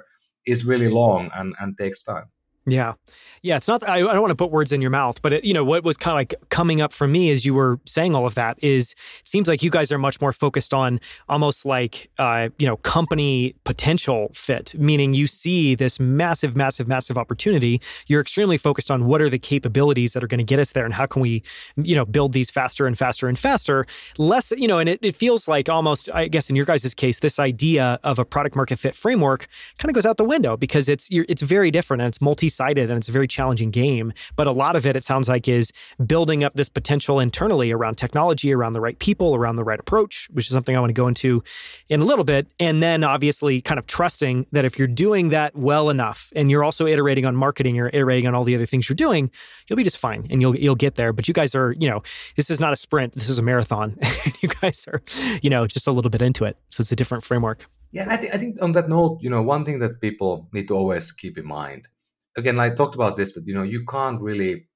is really long and, and takes time. Yeah. Yeah. It's not, I, I don't want to put words in your mouth, but it, you know, what was kind of like coming up from me as you were saying all of that is it seems like you guys are much more focused on almost like, uh, you know, company potential fit, meaning you see this massive, massive, massive opportunity. You're extremely focused on what are the capabilities that are going to get us there and how can we, you know, build these faster and faster and faster. Less, you know, and it, it feels like almost, I guess in your guys' case, this idea of a product market fit framework kind of goes out the window because it's, you're, it's very different and it's multi sided and it's a very challenging game. But a lot of it, it sounds like, is building up this potential internally around technology, around the right people, around the right approach, which is something I want to go into in a little bit. And then obviously kind of trusting that if you're doing that well enough and you're also iterating on marketing, you're iterating on all the other things you're doing, you'll be just fine and you'll you'll get there. But you guys are, you know, this is not a sprint. This is a marathon. You guys are, you know, just a little bit into it. So it's a different framework. Yeah. And I, th- I think on that note, you know, one thing that people need to always keep in mind, again, I talked about this, that, you know, you can't really,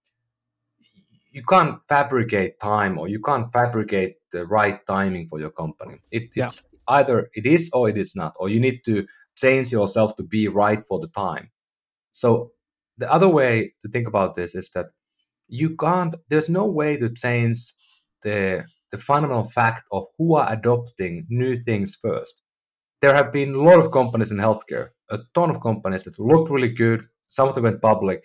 you can't fabricate time or you can't fabricate the right timing for your company. It, yeah. It's either it is or it is not, or you need to change yourself to be right for the time. So the other way to think about this is that you can't, there's no way to change the the fundamental fact of who are adopting new things first. There have been a lot of companies in healthcare, a ton of companies that looked really good. Some of them went public,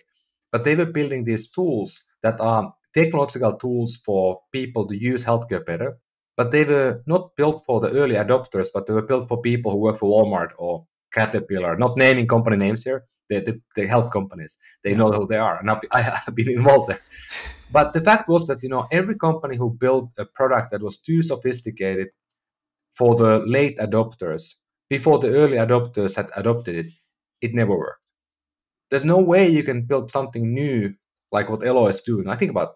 but they were building these tools that are technological tools for people to use healthcare better, but they were not built for the early adopters, but they were built for people who work for Walmart or Caterpillar, not naming company names here. They, they, they help companies. They know who they are. And I, I have been involved there. But the fact was that, you know, every company who built a product that was too sophisticated for the late adopters, before the early adopters had adopted it, it never worked. There's no way you can build something new like what Elo is doing. I think about,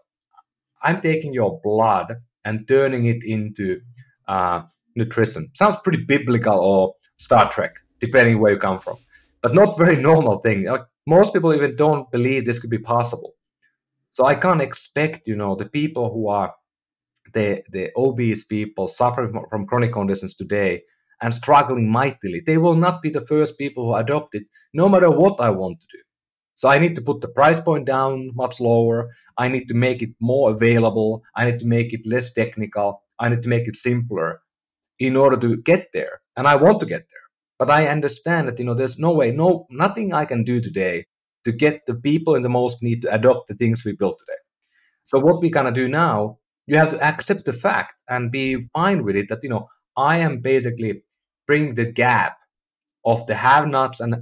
I'm taking your blood and turning it into uh, nutrition. Sounds pretty biblical or Star Trek, depending where you come from, but not very normal thing. Like, most people even don't believe this could be possible. So I can't expect, you know, the people who are the, the obese people suffering from, from chronic conditions today and struggling mightily. They will not be the first people who adopt it, no matter what I want to do. So I need to put the price point down much lower. I need to make it more available. I need to make it less technical. I need to make it simpler in order to get there. And I want to get there. But I understand that, you know, there's no way, no, nothing I can do today to get the people in the most need to adopt the things we built today. So what we kind of do now, you have to accept the fact and be fine with it that, you know, I am basically bringing the gap of the have-nots and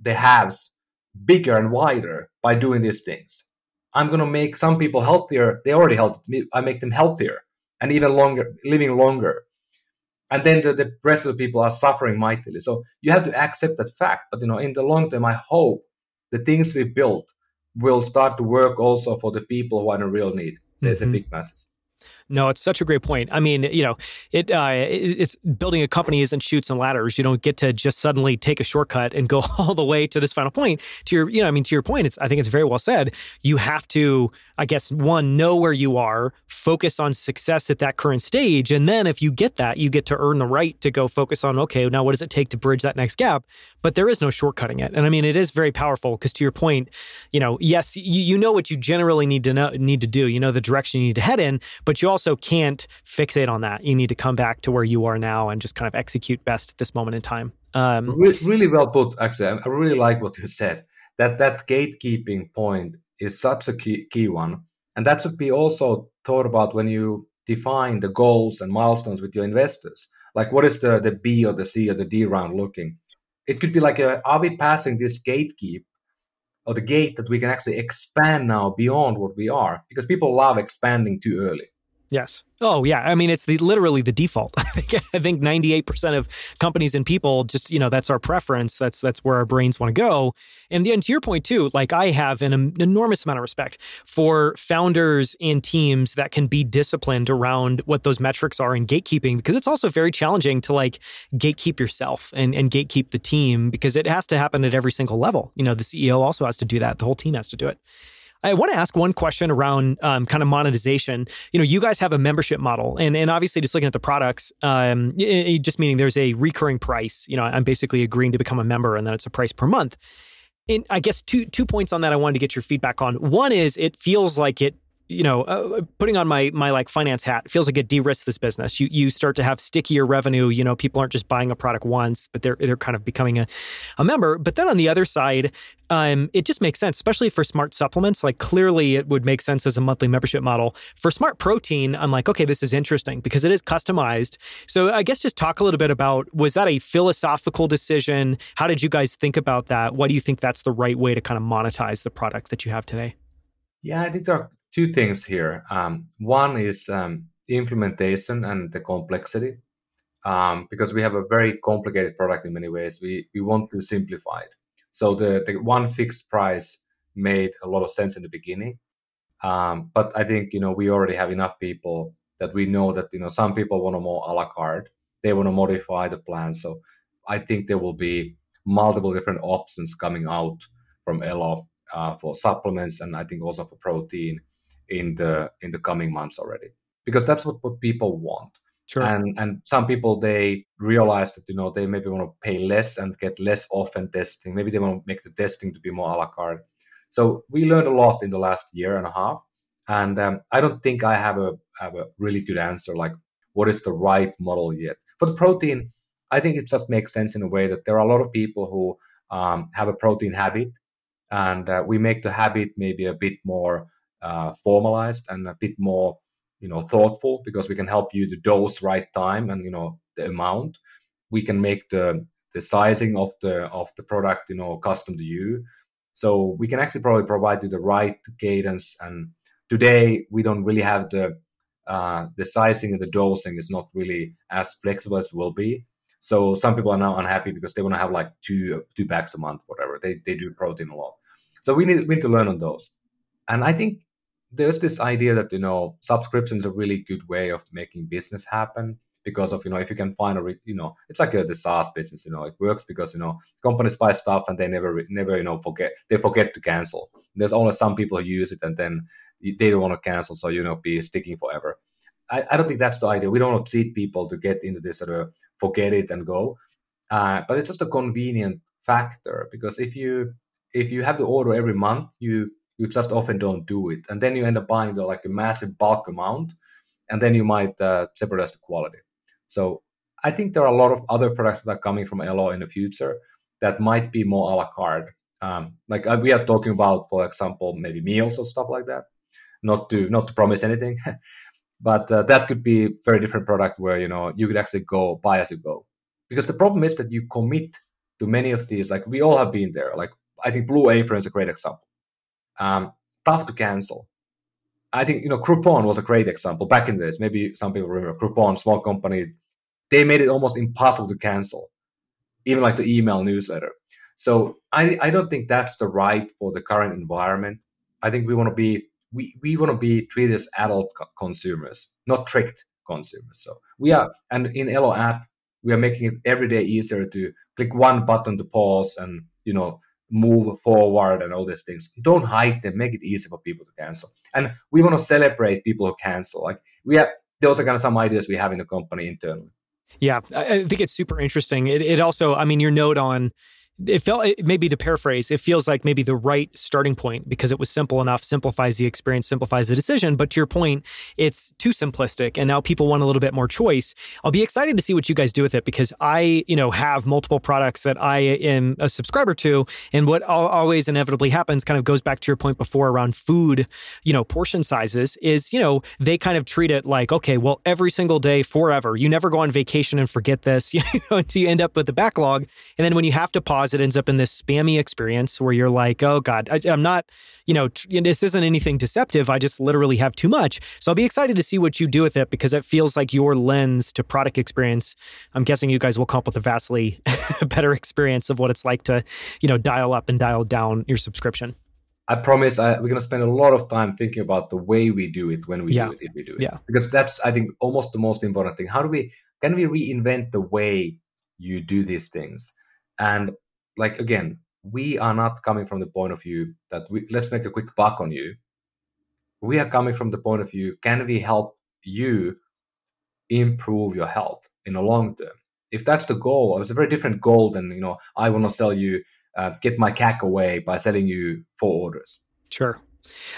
the haves bigger and wider by doing these things. I'm going to make some people healthier. They're already healthy. I make them healthier and even longer, living longer. And then the, the rest of the people are suffering mightily. So you have to accept that fact. But, you know, in the long term, I hope the things we built will start to work also for the people who are in real need, the, mm-hmm. the big masses. No, it's such a great point. I mean, you know, it, uh, it it's building a company isn't shoots and ladders. You don't get to just suddenly take a shortcut and go all the way to this final point. To your, you know, I mean, to your point, it's I think it's very well said. You have to, I guess, one, know where you are, focus on success at that current stage, and then if you get that, you get to earn the right to go focus on, okay, now what does it take to bridge that next gap? But there is no shortcutting it, and I mean, it is very powerful because to your point, you know, yes, you, you know what you generally need to know, need to do. You know the direction you need to head in, but you also also can't fixate on that. You need to come back to where you are now and just kind of execute best at this moment in time. Um, really, really well put, actually. I really like what you said. That that gatekeeping point is such a key, key one. And that should be also thought about when you define the goals and milestones with your investors. Like, what is the, the B or the C or the D round looking? It could be like, a, are we passing this gatekeep or the gate that we can actually expand now beyond what we are? Because people love expanding too early. Yes. Oh, yeah. I mean, it's the literally the default. I think, I think ninety-eight percent of companies and people just, you know, that's our preference. That's that's where our brains want to go. And, and to your point, too, like I have an, an enormous amount of respect for founders and teams that can be disciplined around what those metrics are in gatekeeping, because it's also very challenging to like gatekeep yourself and, and gatekeep the team, because it has to happen at every single level. You know, the C E O also has to do that. The whole team has to do it. I want to ask one question around um, kind of monetization. You know, you guys have a membership model, and and obviously just looking at the products, um, it, it just meaning there's a recurring price. You know, I'm basically agreeing to become a member, and then it's a price per month. in, I guess two two points on that I wanted to get your feedback on. One is it feels like it, you know, uh, putting on my my like finance hat, it feels like it de-risks this business. You you start to have stickier revenue. You know, people aren't just buying a product once, but they're they're kind of becoming a, a member. But then on the other side, um, it just makes sense, especially for smart supplements. Like clearly it would make sense as a monthly membership model. For smart protein, I'm like, okay, this is interesting because it is customized. So I guess just talk a little bit about, was that a philosophical decision? How did you guys think about that? Why do you think that's the right way to kind of monetize the products that you have today? Yeah, I think there are two things here. Um, one is um, implementation and the complexity, um, because we have a very complicated product in many ways. We we want to simplify it. So the, the one fixed price made a lot of sense in the beginning. Um, but I think, you know, we already have enough people that we know that, you know, some people want a more a la carte. They want to modify the plan. So I think there will be multiple different options coming out from Elo uh, for supplements, and I think also for protein in the in the coming months already, because that's what, what people want. Sure. And and some people, they realize that, you know, they maybe want to pay less and get less often testing. Maybe they want to make the testing to be more a la carte. So we learned a lot in the last year and a half. And um, I don't think I have a have a really good answer, like what is the right model yet. For the protein, I think it just makes sense in a way that there are a lot of people who um, have a protein habit, and uh, we make the habit maybe a bit more Uh, formalized and a bit more, you know, thoughtful, because we can help you to dose right time and, you know, the amount. We can make the the sizing of the of the product, you know, custom to you. So we can actually probably provide you the right cadence. And today we don't really have the uh, the sizing and the dosing is not really as flexible as it will be. So some people are now unhappy because they want to have like two two bags a month, whatever. They they do protein a lot. So we need we need to learn on those. And I think there's this idea that, you know, subscriptions are a really good way of making business happen, because of, you know, if you can find a, re- you know, it's like a, the SaaS business, you know, it works because, you know, companies buy stuff and they never, never, you know, forget, they forget to cancel. There's only some people who use it and then they don't want to cancel. So, you know, be sticking forever. I, I don't think that's the idea. We don't want to treat people to get into this sort of forget it and go. Uh, but it's just a convenient factor, because if you, if you have to order every month, you, you just often don't do it. And then you end up buying the, like a massive bulk amount, and then you might uh, jeopardize the quality. So I think there are a lot of other products that are coming from Elo in the future that might be more a la carte. Um, like we are talking about, for example, maybe meals or stuff like that. Not to not to promise anything, but uh, that could be a very different product where, you know, you could actually go buy as you go. Because the problem is that you commit to many of these. Like we all have been there. Like I think Blue Apron is a great example. Um, tough to cancel. I think, you know, Groupon was a great example back in the days. Maybe some people remember Groupon, small company. They made it almost impossible to cancel, even like the email newsletter. So I, I don't think that's the right for the current environment. I think we want to be we, we want to be treated as adult co- consumers, not tricked consumers. So we are, and in Elo app, we are making it every day easier to click one button to pause and, you know, move forward and all these things. Don't hide them. Make it easy for people to cancel. And we want to celebrate people who cancel. Like we have, those are kind of some ideas we have in the company internally. Yeah, I think it's super interesting. It, it also, I mean, your note on it felt, it, maybe to paraphrase, it feels like maybe the right starting point because it was simple enough, simplifies the experience, simplifies the decision. But to your point, it's too simplistic, and now people want a little bit more choice. I'll be excited to see what you guys do with it, because I, you know, have multiple products that I am a subscriber to, and what always inevitably happens kind of goes back to your point before around food, you know, portion sizes is, you know, they kind of treat it like, okay, well, every single day forever, you never go on vacation and forget this, you know, until you end up with the backlog. And then when you have to pause, it ends up in this spammy experience where you're like, oh God, I, I'm not, you know, tr- this isn't anything deceptive. I just literally have too much. So I'll be excited to see what you do with it, because it feels like your lens to product experience. I'm guessing you guys will come up with a vastly better experience of what it's like to, you know, dial up and dial down your subscription. I promise I, we're going to spend a lot of time thinking about the way we do it, when we yeah. do it, if we do it. Yeah. Because that's, I think, almost the most important thing. How do we, can we reinvent the way you do these things? And like, again, we are not coming from the point of view that we, let's make a quick buck on you. We are coming from the point of view, can we help you improve your health in the long term? If that's the goal, it's a very different goal than, you know, I want to sell you uh, get my C A C away by selling you four orders. Sure.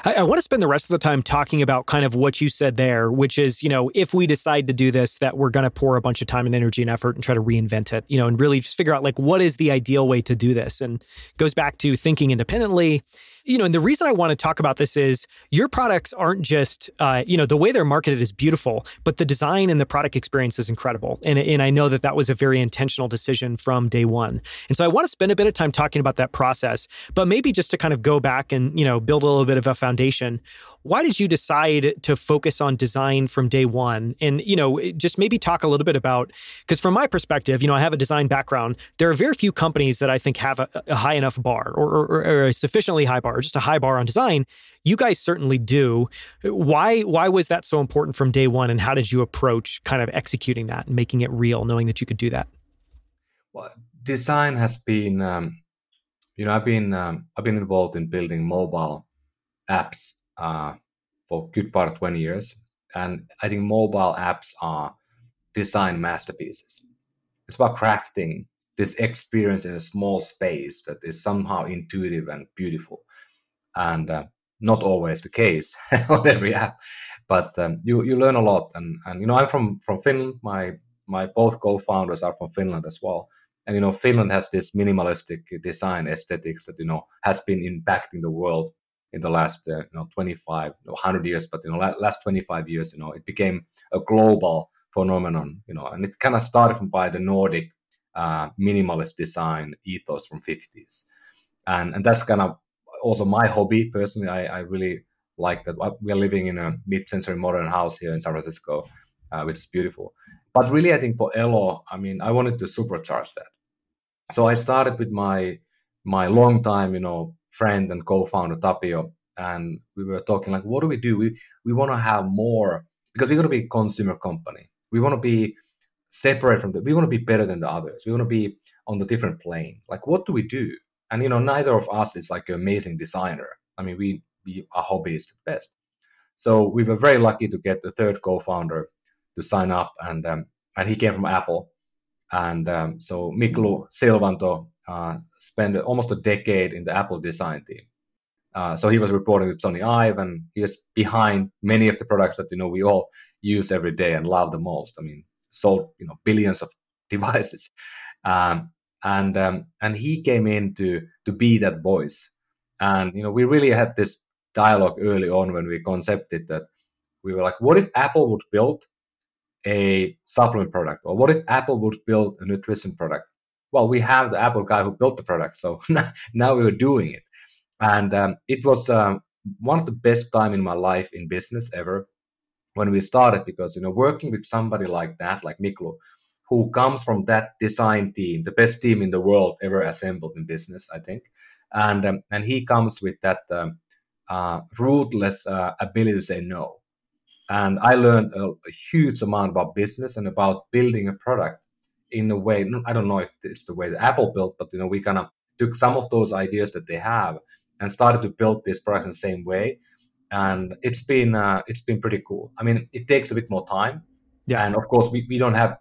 I, I want to spend the rest of the time talking about kind of what you said there, which is, you know, if we decide to do this, that we're going to pour a bunch of time and energy and effort and try to reinvent it, you know, and really just figure out like, what is the ideal way to do this? And goes back to thinking independently. You know, and the reason I want to talk about this is your products aren't just, uh, you know, the way they're marketed is beautiful, but the design and the product experience is incredible. And, and I know that that was a very intentional decision from day one. And so I want to spend a bit of time talking about that process, but maybe just to kind of go back and, you know, build a little bit of a foundation. Why did you decide to focus on design from day one? And, you know, just maybe talk a little bit about, because from my perspective, you know, I have a design background. There are very few companies that I think have a, a high enough bar or, or, or a sufficiently high bar, or just a high bar on design. You guys certainly do. Why, why was that so important from day one? And how did you approach kind of executing that and making it real, knowing that you could do that? Well, design has been, um, you know, I've been, um, I've been involved in building mobile apps Uh, for a good part of twenty years. And I think mobile apps are design masterpieces. It's about crafting this experience in a small space that is somehow intuitive and beautiful. And uh, not always the case on every app, but um, you you learn a lot. And, and you know, I'm from, from Finland. My, my both co-founders are from Finland as well. And, you know, Finland has this minimalistic design aesthetics that, you know, has been impacting the world in the last uh, you know twenty-five, one hundred years, but you know last twenty-five years, you know it became a global phenomenon, you know, and it kind of started by the Nordic uh, minimalist design ethos from fifties, and and that's kind of also my hobby personally. I, I really like that. We are living in a mid-century modern house here in San Francisco, uh, which is beautiful. But really, I think for Elo, I mean, I wanted to supercharge that, so I started with my my long time, you know. friend and co-founder Tapio, and we were talking like, what do we do? We we want to have more, because we're going to be a consumer company. We want to be separate from the, we want to be better than the others. We want to be on the different plane. Like, what do we do? And, you know, neither of us is like an amazing designer. I mean, we, we are hobbyists at best. So we were very lucky to get the third co-founder to sign up, and um, and he came from Apple. And um, so Mikko Silvanto uh, spent almost a decade in the Apple design team. Uh, so he was reporting with Jony Ive, and he is behind many of the products that, you know, we all use every day and love the most. I mean, sold, you know, billions of devices. Um, and um, and he came in to, to be that voice. And, you know, we really had this dialogue early on when we concepted that. We were like, what if Apple would build a supplement product, or what if Apple would build a nutrition product? Well, we have the Apple guy who built the product, so now we were doing it. And um, it was um, one of the best time in my life in business ever when we started, because, you know, working with somebody like that, like Mikko, who comes from that design team, the best team in the world ever assembled in business, I think, and um, and he comes with that um, uh, ruthless uh, ability to say no. And I learned a, a huge amount about business and about building a product in a way. I don't know if it's the way that Apple built, but, you know, we kind of took some of those ideas that they have and started to build this product in the same way. And it's been uh, it's been pretty cool. I mean, it takes a bit more time. Yeah. And of course, we, we don't have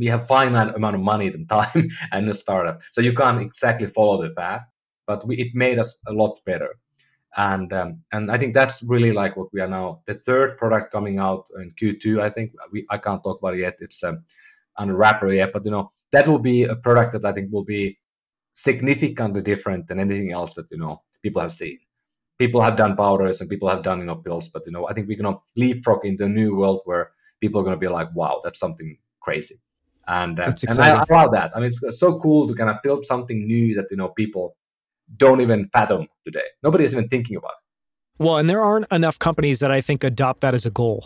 we have finite amount of money and time and a startup, so you can't exactly follow the path. But we, it made us a lot better. And um, and I think that's really like what we are now. The third product coming out in Q two, I think. we I can't talk about it yet. It's um, under wrapper yet. But, you know, that will be a product that I think will be significantly different than anything else that, you know, people have seen. People have done powders and people have done, you know, pills. But, you know, I think we're going to leapfrog into a new world where people are going to be like, wow, that's something crazy. And, uh, and I, I love that. I mean, it's so cool to kind of build something new that, you know, people don't even fathom today. Nobody is even thinking about it. Well, and there aren't enough companies that I think adopt that as a goal.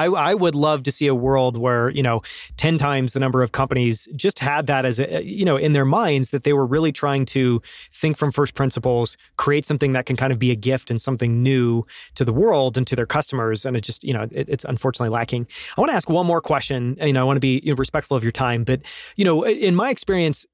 I, I would love to see a world where, you know, ten times the number of companies just had that as, a, you know, in their minds, that they were really trying to think from first principles, create something that can kind of be a gift and something new to the world and to their customers. And it just, you know, it, it's unfortunately lacking. I want to ask one more question. You know, I want to be, you know, respectful of your time. But, you know, in my experience,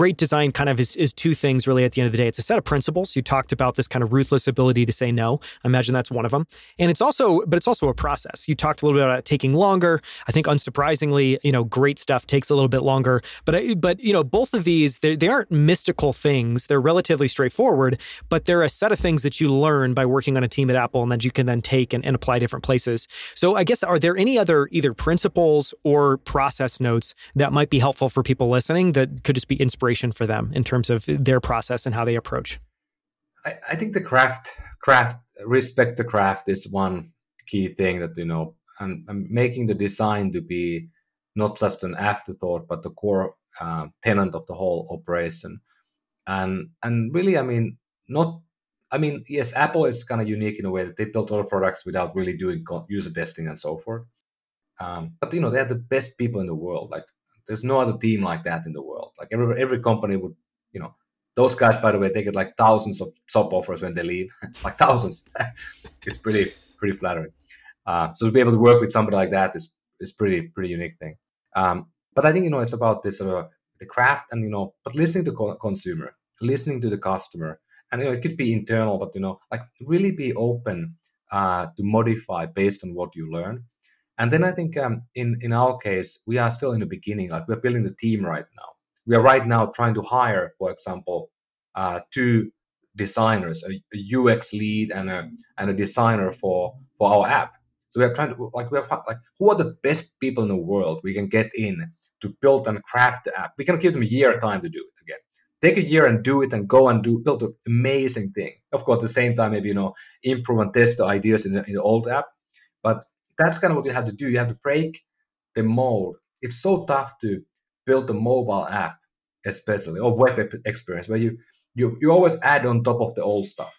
great design kind of is, is two things really at the end of the day. It's a set of principles. You talked about this kind of ruthless ability to say say no. I imagine that's one of them. And it's also, but it's also a process. You talked a little bit about it taking longer. I think unsurprisingly, you know, great stuff takes a little bit longer. But, I, but you know, both of these, they aren't mystical things. They're relatively straightforward, but they're a set of things that you learn by working on a team at Apple and that you can then take and, and apply different places. So I guess, are there any other either principles or process notes that might be helpful for people listening that could just be inspiration for them in terms of their process and how they approach? I, I think the craft, craft, respect the craft is one key thing that, you know, I'm, I'm making the design to be not just an afterthought, but the core uh, tenet of the whole operation. And, and really, I mean, not, I mean, yes, Apple is kind of unique in a way that they built all the products without really doing user testing and so forth. Um, but, you know, they are the best people in the world. Like, there's no other team like that in the world. Like, every every company would, you know, those guys, by the way, they get like thousands of job offers when they leave, like thousands. It's pretty, pretty flattering. Uh, so to be able to work with somebody like that is, is pretty, pretty unique thing. Um, but I think, you know, it's about this sort of the craft and, you know, but listening to co- consumer, listening to the customer. And, you know, it could be internal, but, you know, like really be open uh, to modify based on what you learn. And then I think um, in, in our case, we are still in the beginning, like we're building the team right now. We are right now trying to hire, for example, uh, two designers, a, a U X lead and a and a designer for, for our app. So we are trying to, like, we are like, who are the best people in the world we can get in to build and craft the app? We can give them a year time to do it again. Take a year and do it and go and do build an amazing thing. Of course, at the same time, maybe, you know, improve and test the ideas in the, in the old app. But that's kind of what you have to do. You have to break the mold. It's so tough to build a mobile app, especially, or web experience, where you you, you always add on top of the old stuff.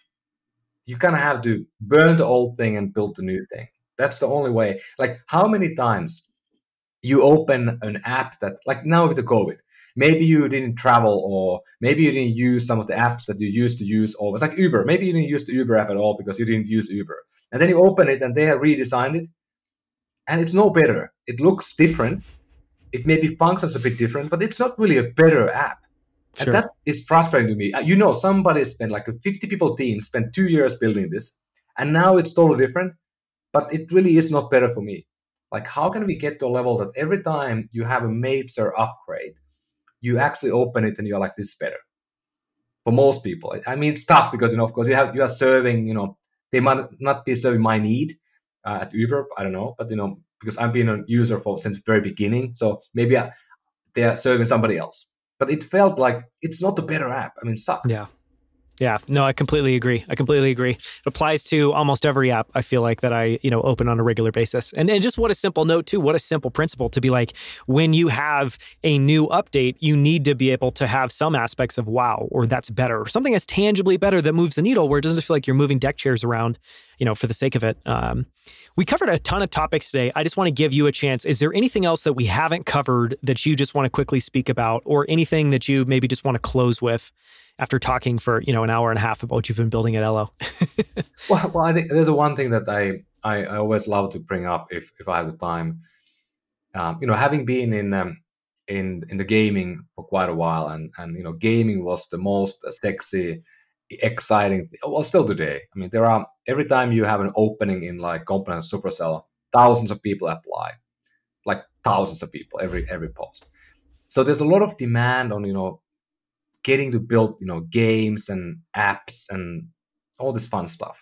You kind of have to burn the old thing and build the new thing. That's the only way. Like, how many times you open an app that, like now with the COVID, maybe you didn't travel, or maybe you didn't use some of the apps that you used to use always, like Uber. Maybe you didn't use the Uber app at all because you didn't use Uber. And then you open it and they have redesigned it. And it's no better. It looks different. It maybe functions a bit different, but it's not really a better app. Sure. And that is frustrating to me. You know, somebody spent like a fifty people team, spent two years building this, and now it's totally different, but it really is not better for me. Like, how can we get to a level that every time you have a major upgrade, you actually open it and you're like, this is better for most people? I mean, it's tough because, you know, of course you have, you are serving, you know, they might not be serving my need uh, at Uber. I don't know, but, you know, because I've been a user for since the very beginning. So maybe I, they are serving somebody else, but it felt like it's not a better app. I mean, it sucked. Yeah. Yeah, no, I completely agree. I completely agree. It applies to almost every app, I feel like, that I, you know, open on a regular basis. And and just what a simple note too, what a simple principle to be like, when you have a new update, you need to be able to have some aspects of wow, or that's better, or something that's tangibly better that moves the needle, where it doesn't feel like you're moving deck chairs around, you know, for the sake of it. Um, we covered a ton of topics today. I just want to give you a chance. Is there anything else that we haven't covered that you just want to quickly speak about, or anything that you maybe just want to close with after talking for, you know, an hour and a half about what you've been building at Elo? well, well, I think there's one thing that I, I, I always love to bring up if, if I have the time. Um, you know, having been in um, in in the gaming for quite a while, and, and you know, gaming was the most sexy, exciting. Well, still today. I mean, there are every time you have an opening in like company like Supercell, thousands of people apply, like thousands of people every every post. So there's a lot of demand on, you know, getting to build, you know, games and apps and all this fun stuff.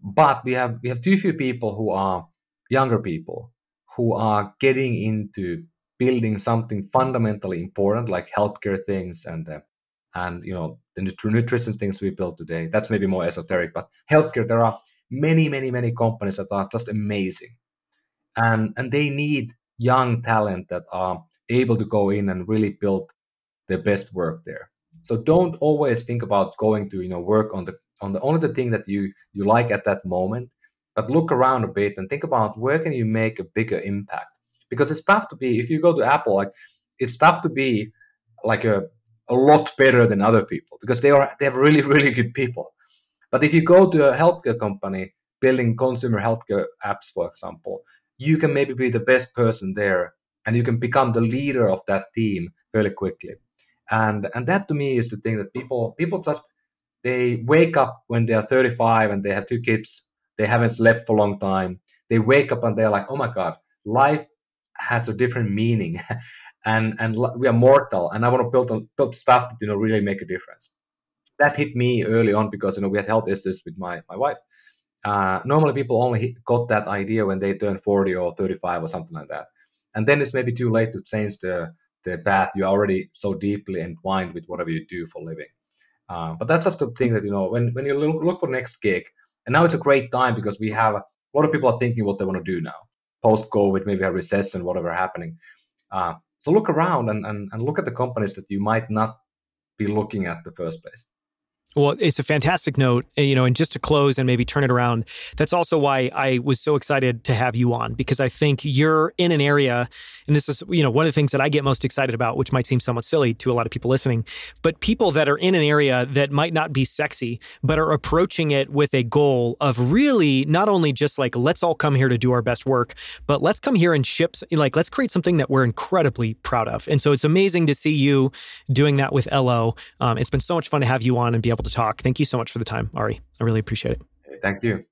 But we have we have too few people who are younger people who are getting into building something fundamentally important, like healthcare things and uh, and you know, the nutrition things we build today. That's maybe more esoteric, but healthcare, there are many many many companies that are just amazing, and and they need young talent that are able to go in and really build the best work there. So don't always think about going to, you know, work on the on the only the thing that you you like at that moment, but look around a bit and think about where can you make a bigger impact. Because it's tough to be, if you go to Apple, like it's tough to be like a a lot better than other people, because they are they have really really good people. But if you go to a healthcare company building consumer healthcare apps, for example, you can maybe be the best person there, and you can become the leader of that team fairly quickly. And and that to me is the thing that people people just, They wake up when they are thirty-five and they have two kids. They haven't slept for a long time. They wake up and they're like, oh my God, life has a different meaning and, and we are mortal. And I want to build, a, build stuff that, you know, really make a difference. That hit me early on because, you know, we had health issues with my, my wife. Uh, normally people only got that idea when they turn forty or thirty-five or something like that. And then it's maybe too late to change the, the path. You're already so deeply entwined with whatever you do for a living. Uh, but that's just the thing that, you know, when, when you look, look for next gig, and now it's a great time because we have a lot of people are thinking what they want to do now, post-COVID, maybe a recession, whatever happening. Uh, so look around and, and, and look at the companies that you might not be looking at in the first place. Well, it's a fantastic note, you know, and just to close and maybe turn it around, that's also why I was so excited to have you on, because I think you're in an area, and this is, you know, one of the things that I get most excited about, which might seem somewhat silly to a lot of people listening, but people that are in an area that might not be sexy, but are approaching it with a goal of really not only just like, let's all come here to do our best work, but let's come here and ship, like, let's create something that we're incredibly proud of. And so it's amazing to see you doing that with Elo. Um, it's been so much fun to have you on and be able to talk. Thank you so much for the time, Ari. I really appreciate it. Thank you.